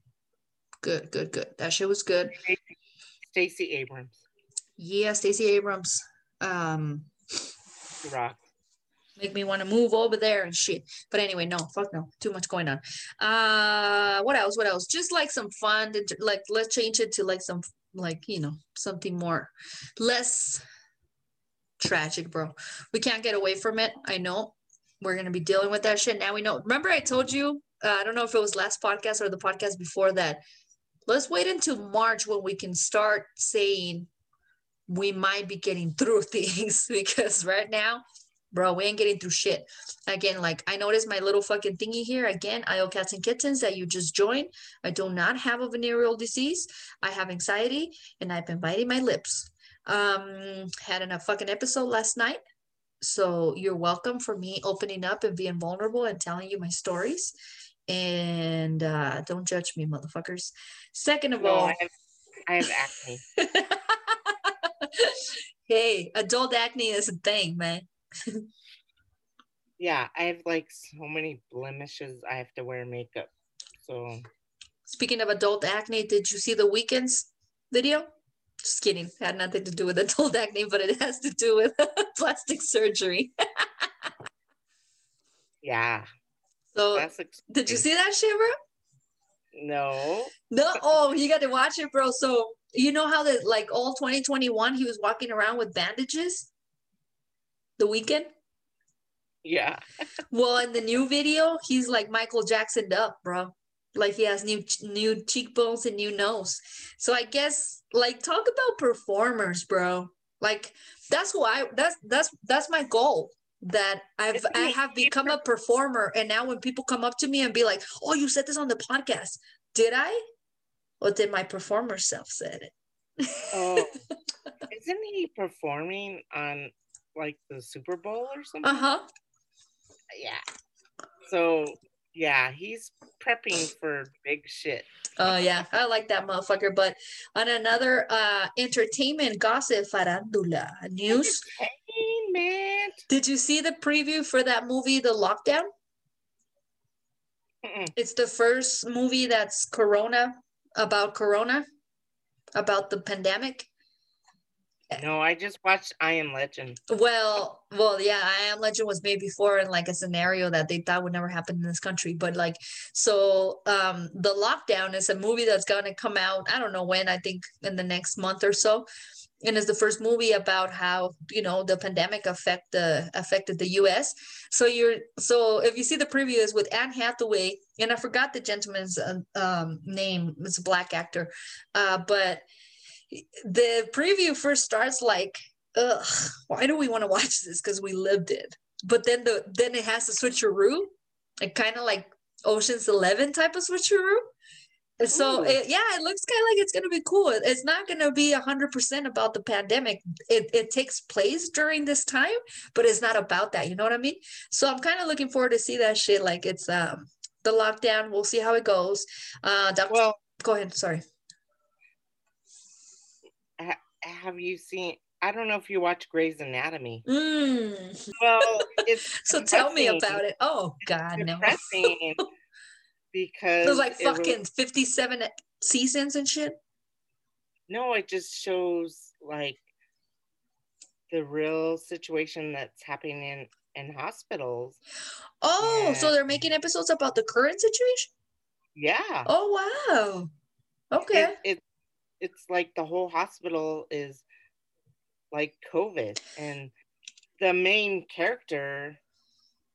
good, good, good. That shit was good. Stacey Abrams. Yeah, Stacey Abrams. Um, rock. Make me want to move over there and shit. But anyway, no, fuck no. Too much going on. Uh, what else? What else? Just like some fun. Like, let's change it to like some, like, you know, something more, less tragic, bro. We can't get away from it. I know. We're going to be dealing with that shit. Now we know. Remember I told you, uh, I don't know if it was last podcast or the podcast before that, let's wait until March when we can start saying we might be getting through things because right now, bro, we ain't getting through shit. Again, like I noticed my little fucking thingy here. Again, I O Cats and Kittens that you just joined. I do not have a venereal disease. I have anxiety and I've been biting my lips. Um, had enough fucking episode last night. So you're welcome for me opening up and being vulnerable and telling you my stories. And uh, don't judge me, motherfuckers. Second of no, all, I have, I have acne. Hey, adult acne is a thing, man. Yeah, I have like so many blemishes. I have to wear makeup. So speaking of adult acne, did you see the Weeknd's video? Just kidding. It had nothing to do with adult acne, but it has to do with plastic surgery. Yeah. So did you see that shit, bro? No. No. Oh, you got to watch it, bro. So you know how that like all twenty twenty-one he was walking around with bandages? The Weeknd? Yeah. Well, in the new video, he's like Michael Jacksoned up, bro. Like he has new new cheekbones and new nose. So I guess like talk about performers, bro. Like that's who I that's that's that's my goal. That I've I have become a performer. And now when people come up to me and be like, oh, you said this on the podcast. Did I? Or did my performer self said it? Oh, isn't he performing on like the Super Bowl or something? Uh-huh. Yeah. So yeah, he's prepping for big shit. Oh yeah, I like that motherfucker. But on another uh entertainment gossip, farandula news. Entertainment. Did you see the preview for that movie, The Lockdown? Mm-mm. It's the first movie that's Corona, about Corona, about the pandemic. No, I just watched I Am Legend. Well, well, yeah, I Am Legend was made before in like a scenario that they thought would never happen in this country. But like, so um, The Lockdown is a movie that's going to come out, I don't know when, I think in the next month or so. And it's the first movie about how, you know, the pandemic affect the affected the U S. So you're so if you see the previews with Anne Hathaway, and I forgot the gentleman's uh, um, name, it's a black actor, uh, but the preview first starts like, ugh, why do we want to watch this? Because we lived it. But then the then it has a switcheroo, like kind of like Ocean's Eleven type of switcheroo. So it, yeah, it looks kind of like it's going to be cool. It's not going to be one hundred percent about the pandemic. It it takes place during this time, but it's not about that. You know what I mean? So I'm kind of looking forward to see that shit. Like it's um The Lockdown. We'll see how it goes. Uh, Doctor Well, go ahead. Sorry. Have you seen? I don't know if you watch Grey's Anatomy. Mm. Well, it's so depressing. Tell me about it. Oh God, it's depressing. No. Because there's like fucking was, fifty-seven seasons and shit. No, it just shows like the real situation that's happening in, in hospitals. Oh, and, so they're making episodes about the current situation? Yeah. Oh wow. Okay. It, it, it's like the whole hospital is like COVID, and the main character.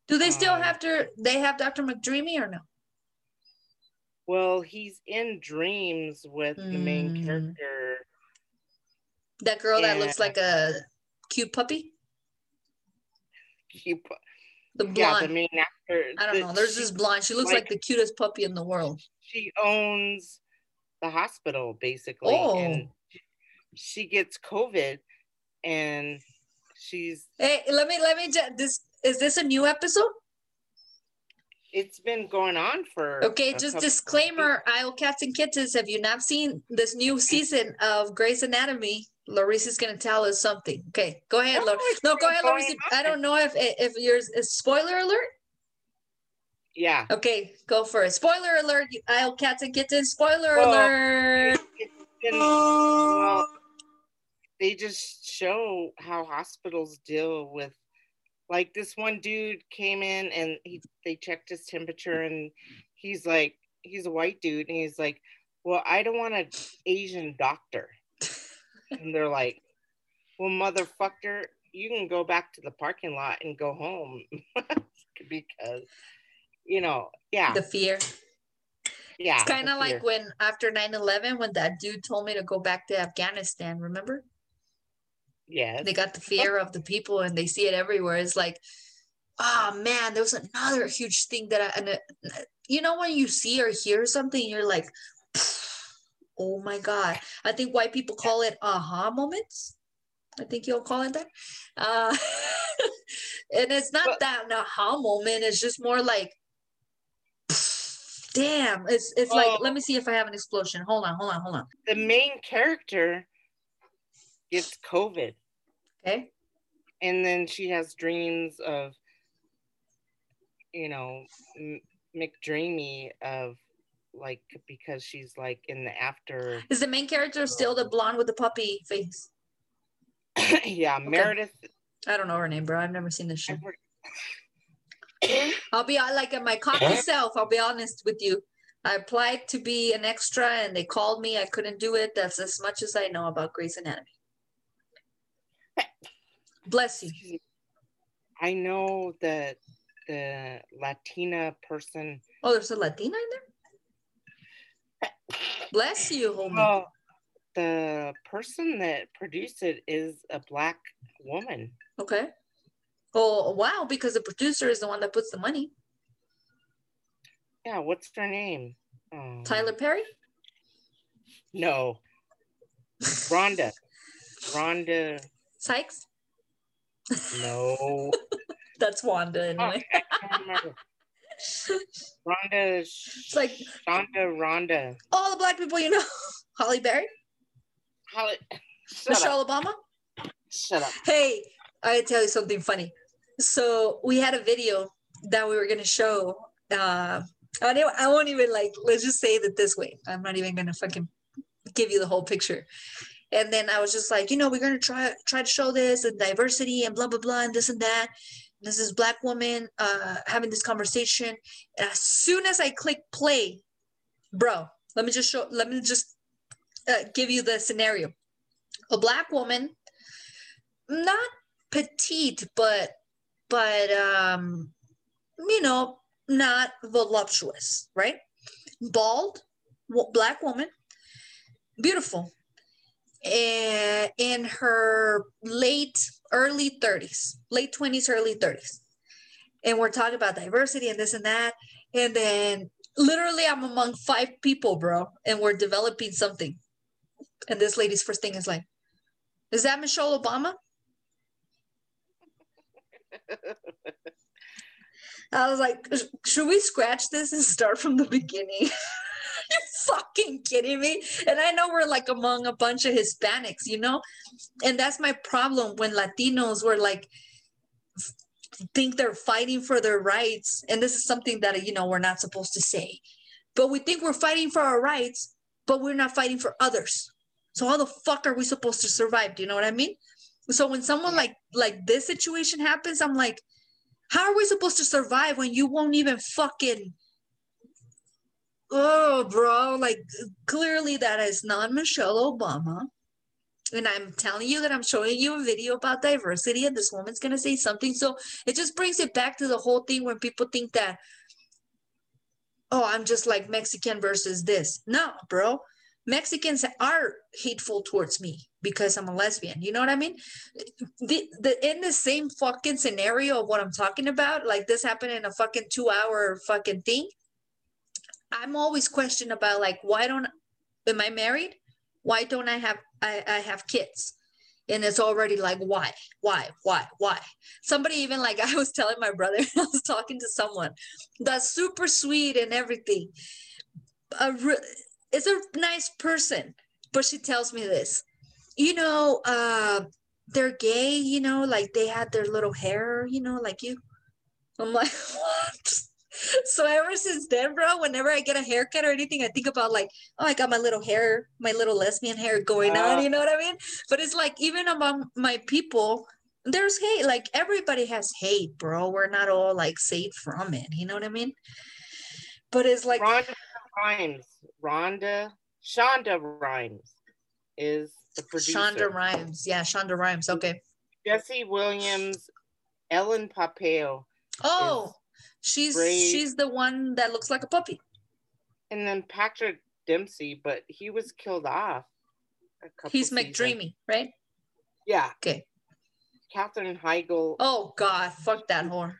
Do they still um, have to? They have Doctor McDreamy or no? Well, he's in dreams with mm. the main character. That girl and that looks like a cute puppy? Cute pu- The blonde. Yeah, the main actor. I don't the, know. There's she, this blonde. She looks like, like the cutest puppy in the world. She owns the hospital, basically. Oh. And she gets COVID and she's... Hey, let me, let me, this is this a new episode? It's been going on for... Okay, just disclaimer, Isle Cats and Kittens, have you not seen this new season of Grey's Anatomy? Laurie's is going to tell us something. Okay, go ahead, Laurice. No, go ahead, Laurice. I don't know if if yours is spoiler alert. Yeah. Okay, go for it. Spoiler alert, Isle Cats and Kittens. Spoiler well, alert. It's been, well, they just show how hospitals deal with... Like this one dude came in and he, they checked his temperature and he's like, he's a white dude. And he's like, well, I don't want an Asian doctor. And they're like, well, motherfucker, you can go back to the parking lot and go home. Because, you know, yeah. The fear. Yeah. It's kind of like when after nine eleven, when that dude told me to go back to Afghanistan, remember? Yeah, they got the fear of the people and they see it everywhere. It's like, oh man, there was another huge thing that I, and it, you know, when you see or hear something, you're like, oh my God. I think white people call it aha moments. I think you'll call it that. Uh, and it's not but, that an aha moment. It's just more like, damn, it's, it's well, like, let me see if I have an explosion. Hold on, hold on, hold on. The main character gets COVID. Okay. And then she has dreams of, you know, m- McDreamy of like, because she's like in the after. Is the main character still the blonde with the puppy face? Yeah, okay. Meredith. I don't know her name, bro. I've never seen this show. I'll be like my cocky self. I'll be honest with you. I applied to be an extra and they called me. I couldn't do it. That's as much as I know about Grey's Anatomy. Bless you. I know that the Latina person. Oh, there's a Latina in there? Bless you, homie. Well, the person that produced it is a black woman. Okay. Oh, wow, because the producer is the one that puts the money. Yeah, what's her name? Um, Tyler Perry? No. Rhonda. Rhonda. Sykes? No. That's Wanda anyway. Oh, I can't remember. Rhonda. It's like Shonda Rhonda. All the black people you know. Holly Berry. Holly. Michelle up. Obama. Shut up. Hey, I tell you something funny. So we had a video that we were going to show uh, I won't even, like, let's just say that this way. I'm not even going to fucking give you the whole picture. And then I was just like, you know, we're going to try, try to show this and diversity and blah, blah, blah, and this and that. And this is Black woman uh, having this conversation. And as soon as I click play, bro, let me just show, let me just uh, give you the scenario. A Black woman, not petite, but, but, um, you know, not voluptuous, right? Bald, Black woman, beautiful, and in her late, early thirties, late twenties, early thirties. And we're talking about diversity and this and that. And then literally I'm among five people, bro, and we're developing something. And this lady's first thing is like, is that Michelle Obama? I was like, should we scratch this and start from the beginning? You fucking kidding me? And I know we're like among a bunch of Hispanics, you know? And that's my problem when Latinos were like, think they're fighting for their rights. And this is something that, you know, we're not supposed to say. But we think we're fighting for our rights, but we're not fighting for others. So how the fuck are we supposed to survive? Do you know what I mean? So when someone like like this situation happens, I'm like, how are we supposed to survive when you won't even fucking, oh, bro, like, clearly that is not Michelle Obama. And I'm telling you that I'm showing you a video about diversity and this woman's going to say something. So it just brings it back to the whole thing when people think that, oh, I'm just like Mexican versus this. No, bro. Mexicans are hateful towards me because I'm a lesbian. You know what I mean? The, the, in the same fucking scenario of what I'm talking about, like this happened in a fucking two hour fucking thing. I'm always questioned about like, why don't, am I married? Why don't I have, I, I have kids? And it's already like, why, why, why, why? Somebody even like, I was telling my brother, I was talking to someone that's super sweet and everything. A re- It's a nice person, but she tells me this, you know, uh, they're gay, you know, like they had their little hair, you know, like you. I'm like, what? So ever since then, bro, whenever I get a haircut or anything, I think about like, oh, I got my little hair, my little lesbian hair going wow. on, you know what I mean? But it's like, even among my people, there's hate, like everybody has hate, bro. We're not all like safe from it, you know what I mean? But it's like... Ron- Rhymes, Rhonda, Shonda Rhimes is the producer. Shonda Rhimes, yeah, Shonda Rhimes, okay. Jesse Williams, Ellen Papeo. Oh, she's brave. She's the one that looks like a puppy. And then Patrick Dempsey, but he was killed off a couple He's seasons. McDreamy, right? Yeah. Okay. Katherine Heigl. Oh, God, fuck that whore.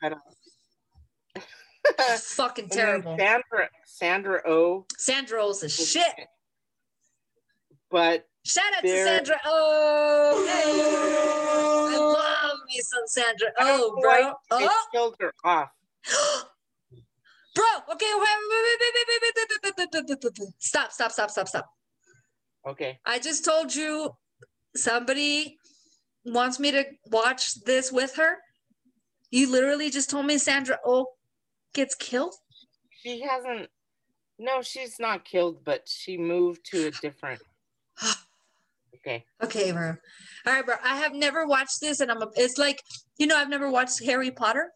It's fucking terrible. Sandra Sandra Oh. Sandra Oh's a shit. But shout out there... to Sandra Oh. Hey. I love me some Sandra Oh, bro. It oh. killed her off. Bro, okay. Stop, stop, stop, stop, stop. Okay. I just told you somebody wants me to watch this with her. You literally just told me Sandra Oh gets killed? She hasn't, no, she's not killed, but she moved to a different, okay. Okay, bro. All right, bro, I have never watched this, and I'm, a, it's like, you know, I've never watched Harry Potter.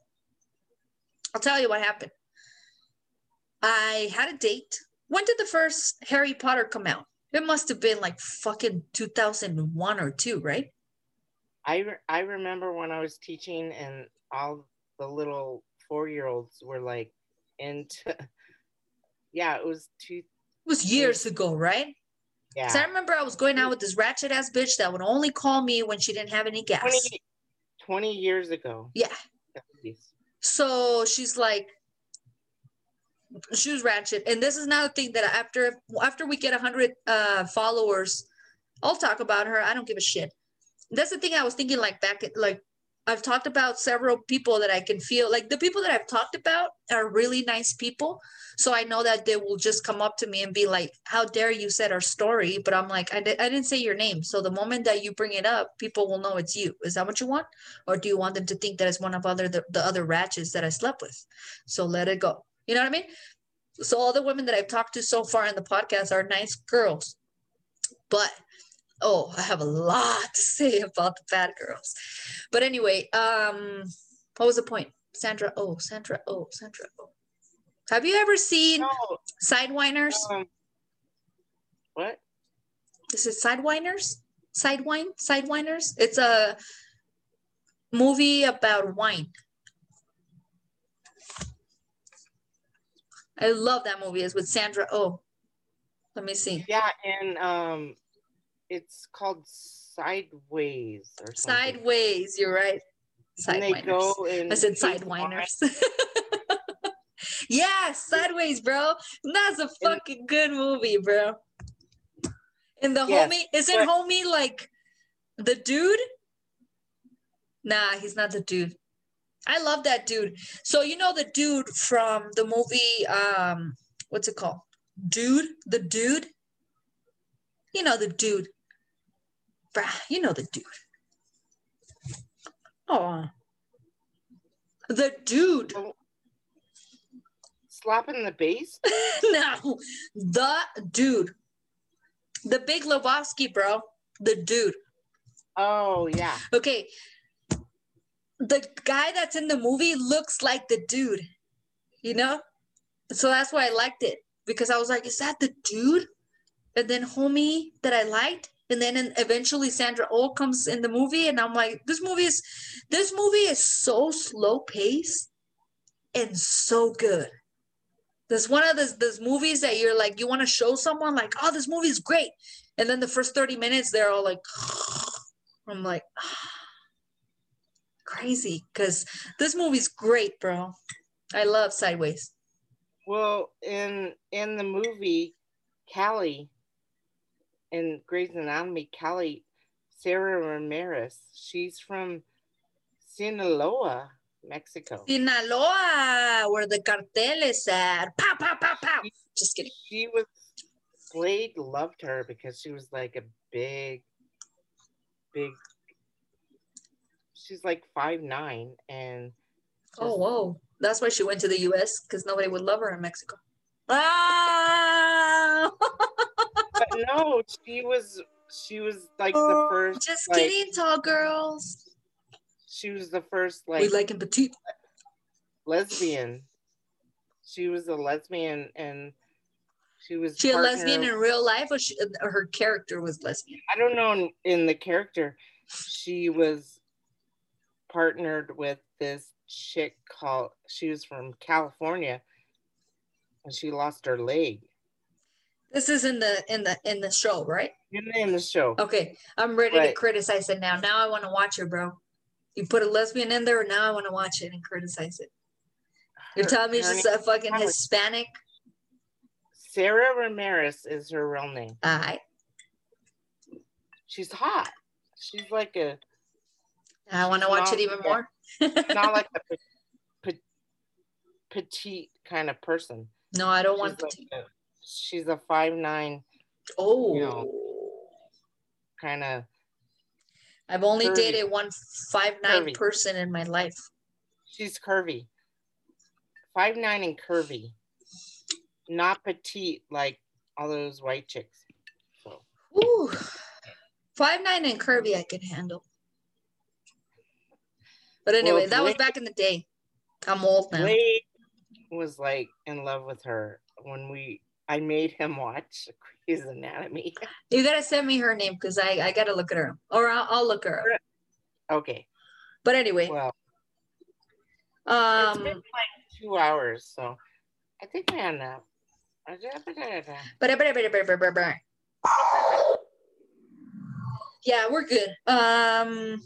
I'll tell you what happened. I had a date. When did the first Harry Potter come out? It must have been like fucking two thousand one or two, right? I, re- I remember when I was teaching, and all the little four-year-olds were like into yeah it was two it was years two, ago right yeah because I remember I was going out with this ratchet ass bitch that would only call me when she didn't have any gas twenty, twenty years ago. Yeah, so she's like, she was ratchet. And this is another thing that after after we get one hundred uh followers, I'll talk about her. I don't give a shit. That's the thing I was thinking, like back at, like I've talked about several people that I can feel like the people that I've talked about are really nice people. So I know that they will just come up to me and be like, how dare you said our story? But I'm like, I, di- I didn't say your name. So the moment that you bring it up, people will know it's you. Is that what you want? Or do you want them to think that it's one of other the, the other ratchets that I slept with? So let it go. You know what I mean? So all the women that I've talked to so far in the podcast are nice girls, but oh, I have a lot to say about the bad girls. But anyway, um, what was the point? Sandra Oh, Sandra Oh, Sandra Oh. Have you ever seen no. Sidewiners? Um, what? This is Sidewiners? Sidewine? Sidewiners? It's a movie about wine. I love that movie. It's with Sandra Oh. Let me see. Yeah, and um, it's called Sideways or something. Sideways, you're right. Sidewiners. I said Sidewiners. Yeah, Sideways, bro. That's a fucking good movie, bro. And the yes, homie, isn't but- homie like the dude? Nah, he's not the dude. I love that dude. So you know the dude from the movie, um, what's it called? Dude, the dude. You know the dude. Bruh, you know the dude. Oh, the dude. Slapping the bass? No, the dude. The Big Lebowski, bro. The dude. Oh, yeah. Okay. The guy that's in the movie looks like the dude, you know? So that's why I liked it, because I was like, is that the dude? And then homie that I liked. And then eventually Sandra Oh comes in the movie. And I'm like, this movie is, this movie is so slow paced and so good. There's one of those, those movies that you're like, you want to show someone like, oh, this movie is great. And then the first thirty minutes, they're all like, I'm like, oh, crazy. Because this movie's great, bro. I love Sideways. Well, in in the movie, Callie, in Grey's Anatomy, Callie, Sarah Ramirez, she's from Sinaloa, Mexico. Sinaloa, where the cartel is at. Pow, pow, pow, pow. She, Just kidding. She was, Blade loved her because she was like a big, big, she's like five nine and. Oh, whoa. That's why she went to the U S, because nobody would love her in Mexico. Ah! But no, she was, she was like the first. Just like, kidding, tall girls. She was the first, like, we like in petite lesbian. She was a lesbian, and she was she partner. a lesbian in real life, or, she, or her character was lesbian. I don't know. In, in the character, she was partnered with this chick called. She was from California, and she lost her leg. This is in the in the in the show, right? In the show. Okay, I'm ready but, to criticize it now. Now I want to watch it, bro. You put a lesbian in there, and now I want to watch it and criticize it. You're telling me she's a fucking Hispanic? Sarah Ramirez is her real name. All right. She's hot. She's like a. I want to watch it even more. Not like a pe- pe- petite kind of person. No, I don't want petite. She's a five nine Oh, you know, kind of. I've only curvy. dated one five nine person in my life. She's curvy, five nine and curvy, not petite like all those white chicks. So. Ooh, five nine and curvy I could handle. But anyway, well, that was back in the day. I'm old now. Blade was like in love with her when we. I made him watch Grey's Anatomy. You gotta send me her name because I, I gotta look at her, or I'll, I'll look her up. Okay. But anyway, well, um, it's been like two hours, so I think we end up. Yeah, we're good. Um,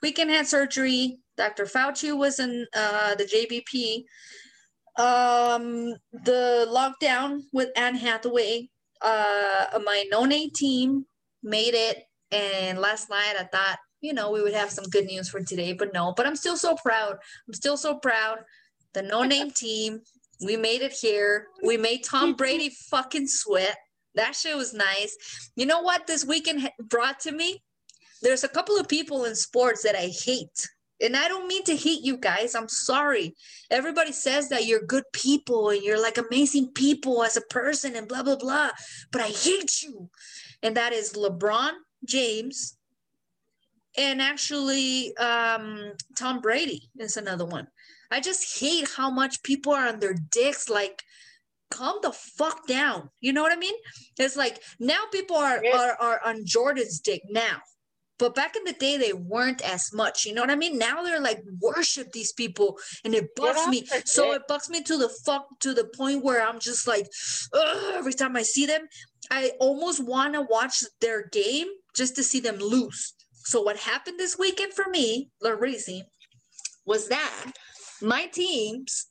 weekend had surgery. Doctor Fauci was in uh, the J B P. Um, the lockdown with Anne Hathaway, uh, my Nonay team made it. And last night I thought, you know, we would have some good news for today, but no, but I'm still so proud. I'm still so proud. The No Name team, we made it here. We made Tom Brady fucking sweat. That shit was nice. You know what this weekend brought to me? There's a couple of people in sports that I hate. And I don't mean to hate you guys. I'm sorry. Everybody says that you're good people and you're like amazing people as a person and blah, blah, blah. But I hate you. And that is LeBron James and actually um, Tom Brady is another one. I just hate how much people are on their dicks. Like, calm the fuck down. You know what I mean? It's like now people are, yes. are, are on Jordan's dick now. But back in the day, they weren't as much. You know what I mean? Now they're like, worship these people. And it bugs me. So it bugs me to the fuck, to the point where I'm just like, ugh, every time I see them, I almost want to watch their game just to see them lose. So what happened this weekend for me, Larisi, was that my teams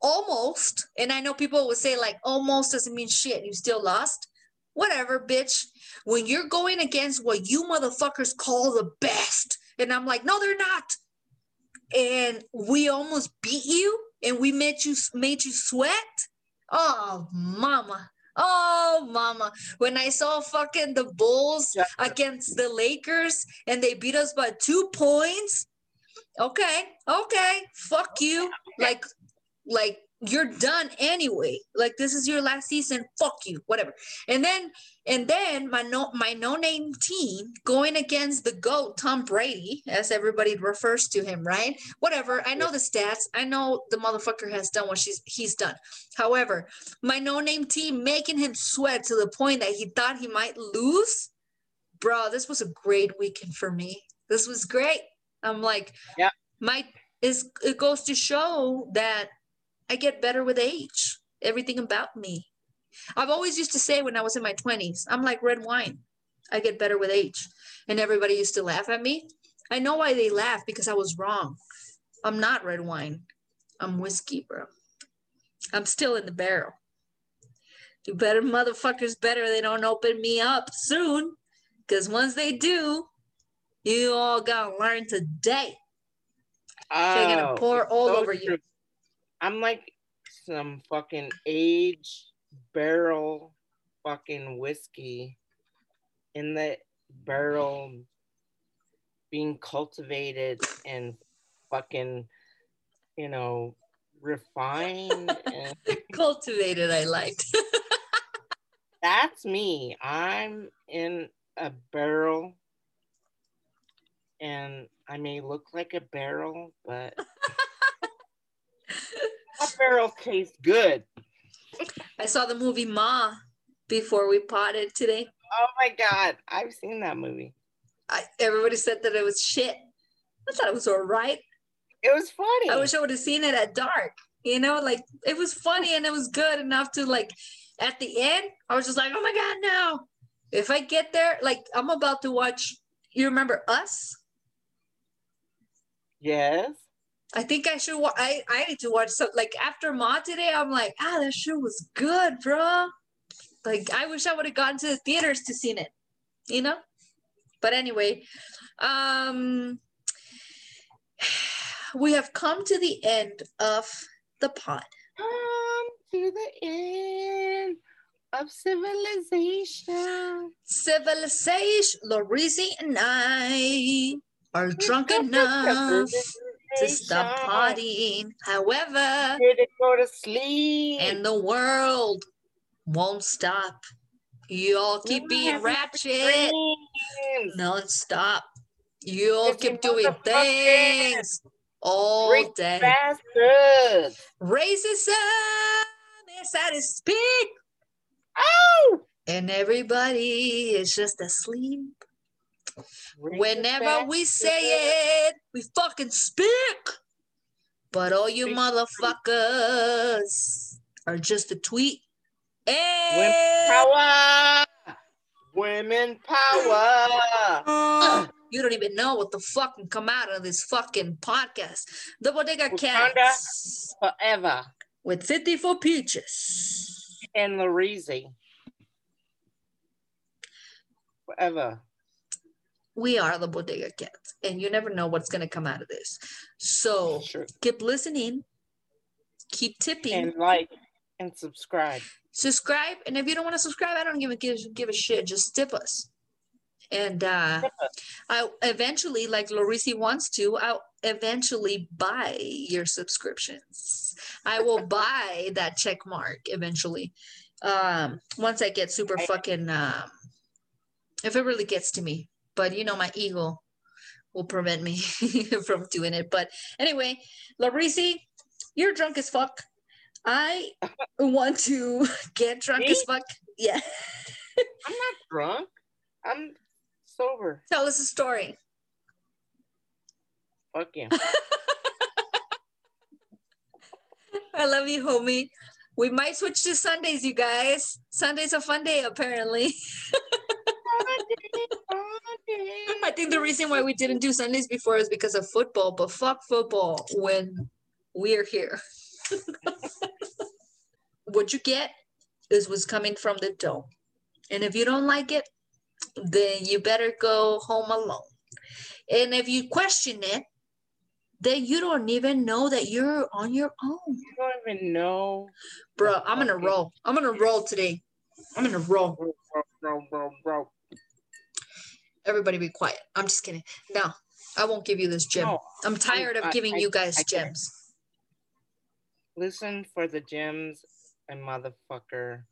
almost, and I know people would say like, almost doesn't mean shit. You still lost. Whatever, bitch. When you're going against what you motherfuckers call the best. And I'm like, no, they're not. And we almost beat you and we made you, made you sweat. Oh, mama. Oh, mama. When I saw fucking the Bulls yeah. against the Lakers and they beat us by two points. Okay. Okay. Fuck you. Like, like. You're done anyway. Like, this is your last season. Fuck you. Whatever. And then, and then my no, my no-name team going against the GOAT, Tom Brady, as everybody refers to him, right? Whatever. I know the stats. I know the motherfucker has done what she's he's done. However, my no-name team making him sweat to the point that he thought he might lose. Bro, this was a great weekend for me. This was great. I'm like, yeah. My is it goes to show that I get better with age, everything about me. I've always used to say when I was in my twenties, I'm like red wine. I get better with age. And everybody used to laugh at me. I know why they laugh, because I was wrong. I'm not red wine. I'm whiskey, bro. I'm still in the barrel. You better motherfuckers better they don't open me up soon, because once they do, you all gotta learn today. Oh, so they're gonna pour all so over true. you. I'm like some fucking age barrel fucking whiskey in the barrel being cultivated and fucking, you know, refined. And cultivated, I liked. That's me. I'm in a barrel and I may look like a barrel, but... That barrel tastes good. I saw the movie Ma before we potted today. Oh my god, I've seen that movie. I, everybody said that it was shit. I thought it was all right. It was funny. I wish I would have seen it at dark. You know, like it was funny and it was good enough to like. At the end, I was just like, oh my god, no! If I get there, like I'm about to watch. You remember Us? Yes. I think I should. Wa- I I need to watch something like after Ma today. I'm like, ah, that shit was good, bro. Like I wish I would have gone to the theaters to seen it, you know. But anyway, um, we have come to the end of the pod. Come to the end of civilization. Civilization. Larisi and I are drunk enough to stop partying. However, to go to sleep. And the world won't stop. Y'all keep no, being ratchet non-stop. Y'all if keep doing things all Rick day. Bastards. Racism is at its peak. Oh! And everybody is just asleep. Whenever we say it, we fucking speak. But all you motherfuckers are just a tweet. Hey! Women power! Women power! You don't even know what the fuck can come out of this fucking podcast. The Bodega Cats. Forever. With fifty-four Peaches. And Larisi. Forever. We are the Bodega Cats, and you never know what's going to come out of this. So sure. Keep listening, keep tipping, and like and subscribe. Subscribe, and if you don't want to subscribe, I don't give a give, give a shit. Just tip us. And uh, I eventually, like Laurisi wants to, I'll eventually buy your subscriptions. I will buy that check mark eventually. Um, once I get super fucking, um, if it really gets to me, but you know, my ego will prevent me from doing it. But anyway, Laurisi, you're drunk as fuck. I want to get drunk me? as fuck. Yeah. I'm not drunk. I'm sober. Tell us a story. Fuck yeah. I love you, homie. We might switch to Sundays, you guys. Sunday's a fun day, apparently. Sunday, Sunday. I think the reason why we didn't do Sundays before is because of football, but fuck football when we're here. What you get is what's coming from the dome. And if you don't like it, then you better go home alone. And if you question it, then you don't even know that you're on your own. You don't even know. Bro, I'm going to roll. I'm going to roll today. I'm going to roll. Bro, bro, bro, bro. Everybody be quiet. I'm just kidding. No, I won't give you this gem. No, I'm tired I, of giving I, you guys I, I gems. Can't. Listen for the gems and motherfucker.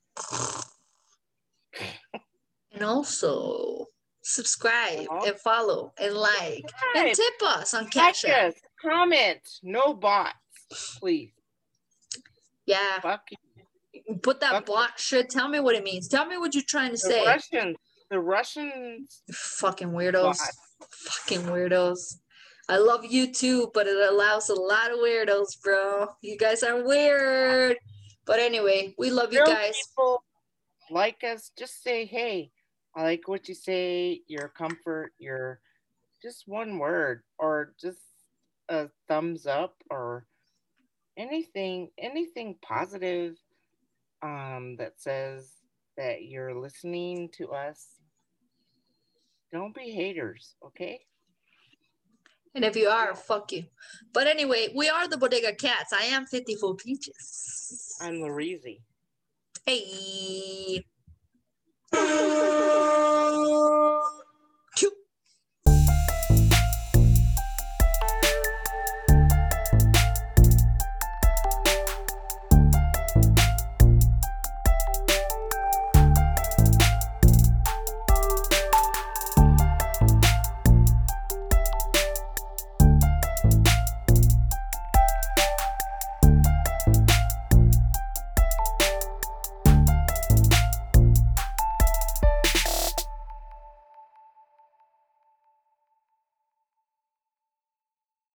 And also subscribe oh. and follow and like right. and tip us on Cash App. Us, comment, no bots, please. Yeah. Fuck you. Put that Fuck bot you. shit. Tell me what it means. Tell me what you're trying to the say. Russians, the Russians. Fucking weirdos. Bots. Fucking weirdos. I love YouTube, but it allows a lot of weirdos, bro. You guys are weird. But anyway, we love Real you guys. People like us. Just say hey. I like what you say, your comfort, your just one word or just a thumbs up or anything, anything positive um, that says that you're listening to us. Don't be haters, okay? And if you are, fuck you. But anyway, we are the Bodega Cats. I am fifty-four Peaches. I'm Laurisi. Hey.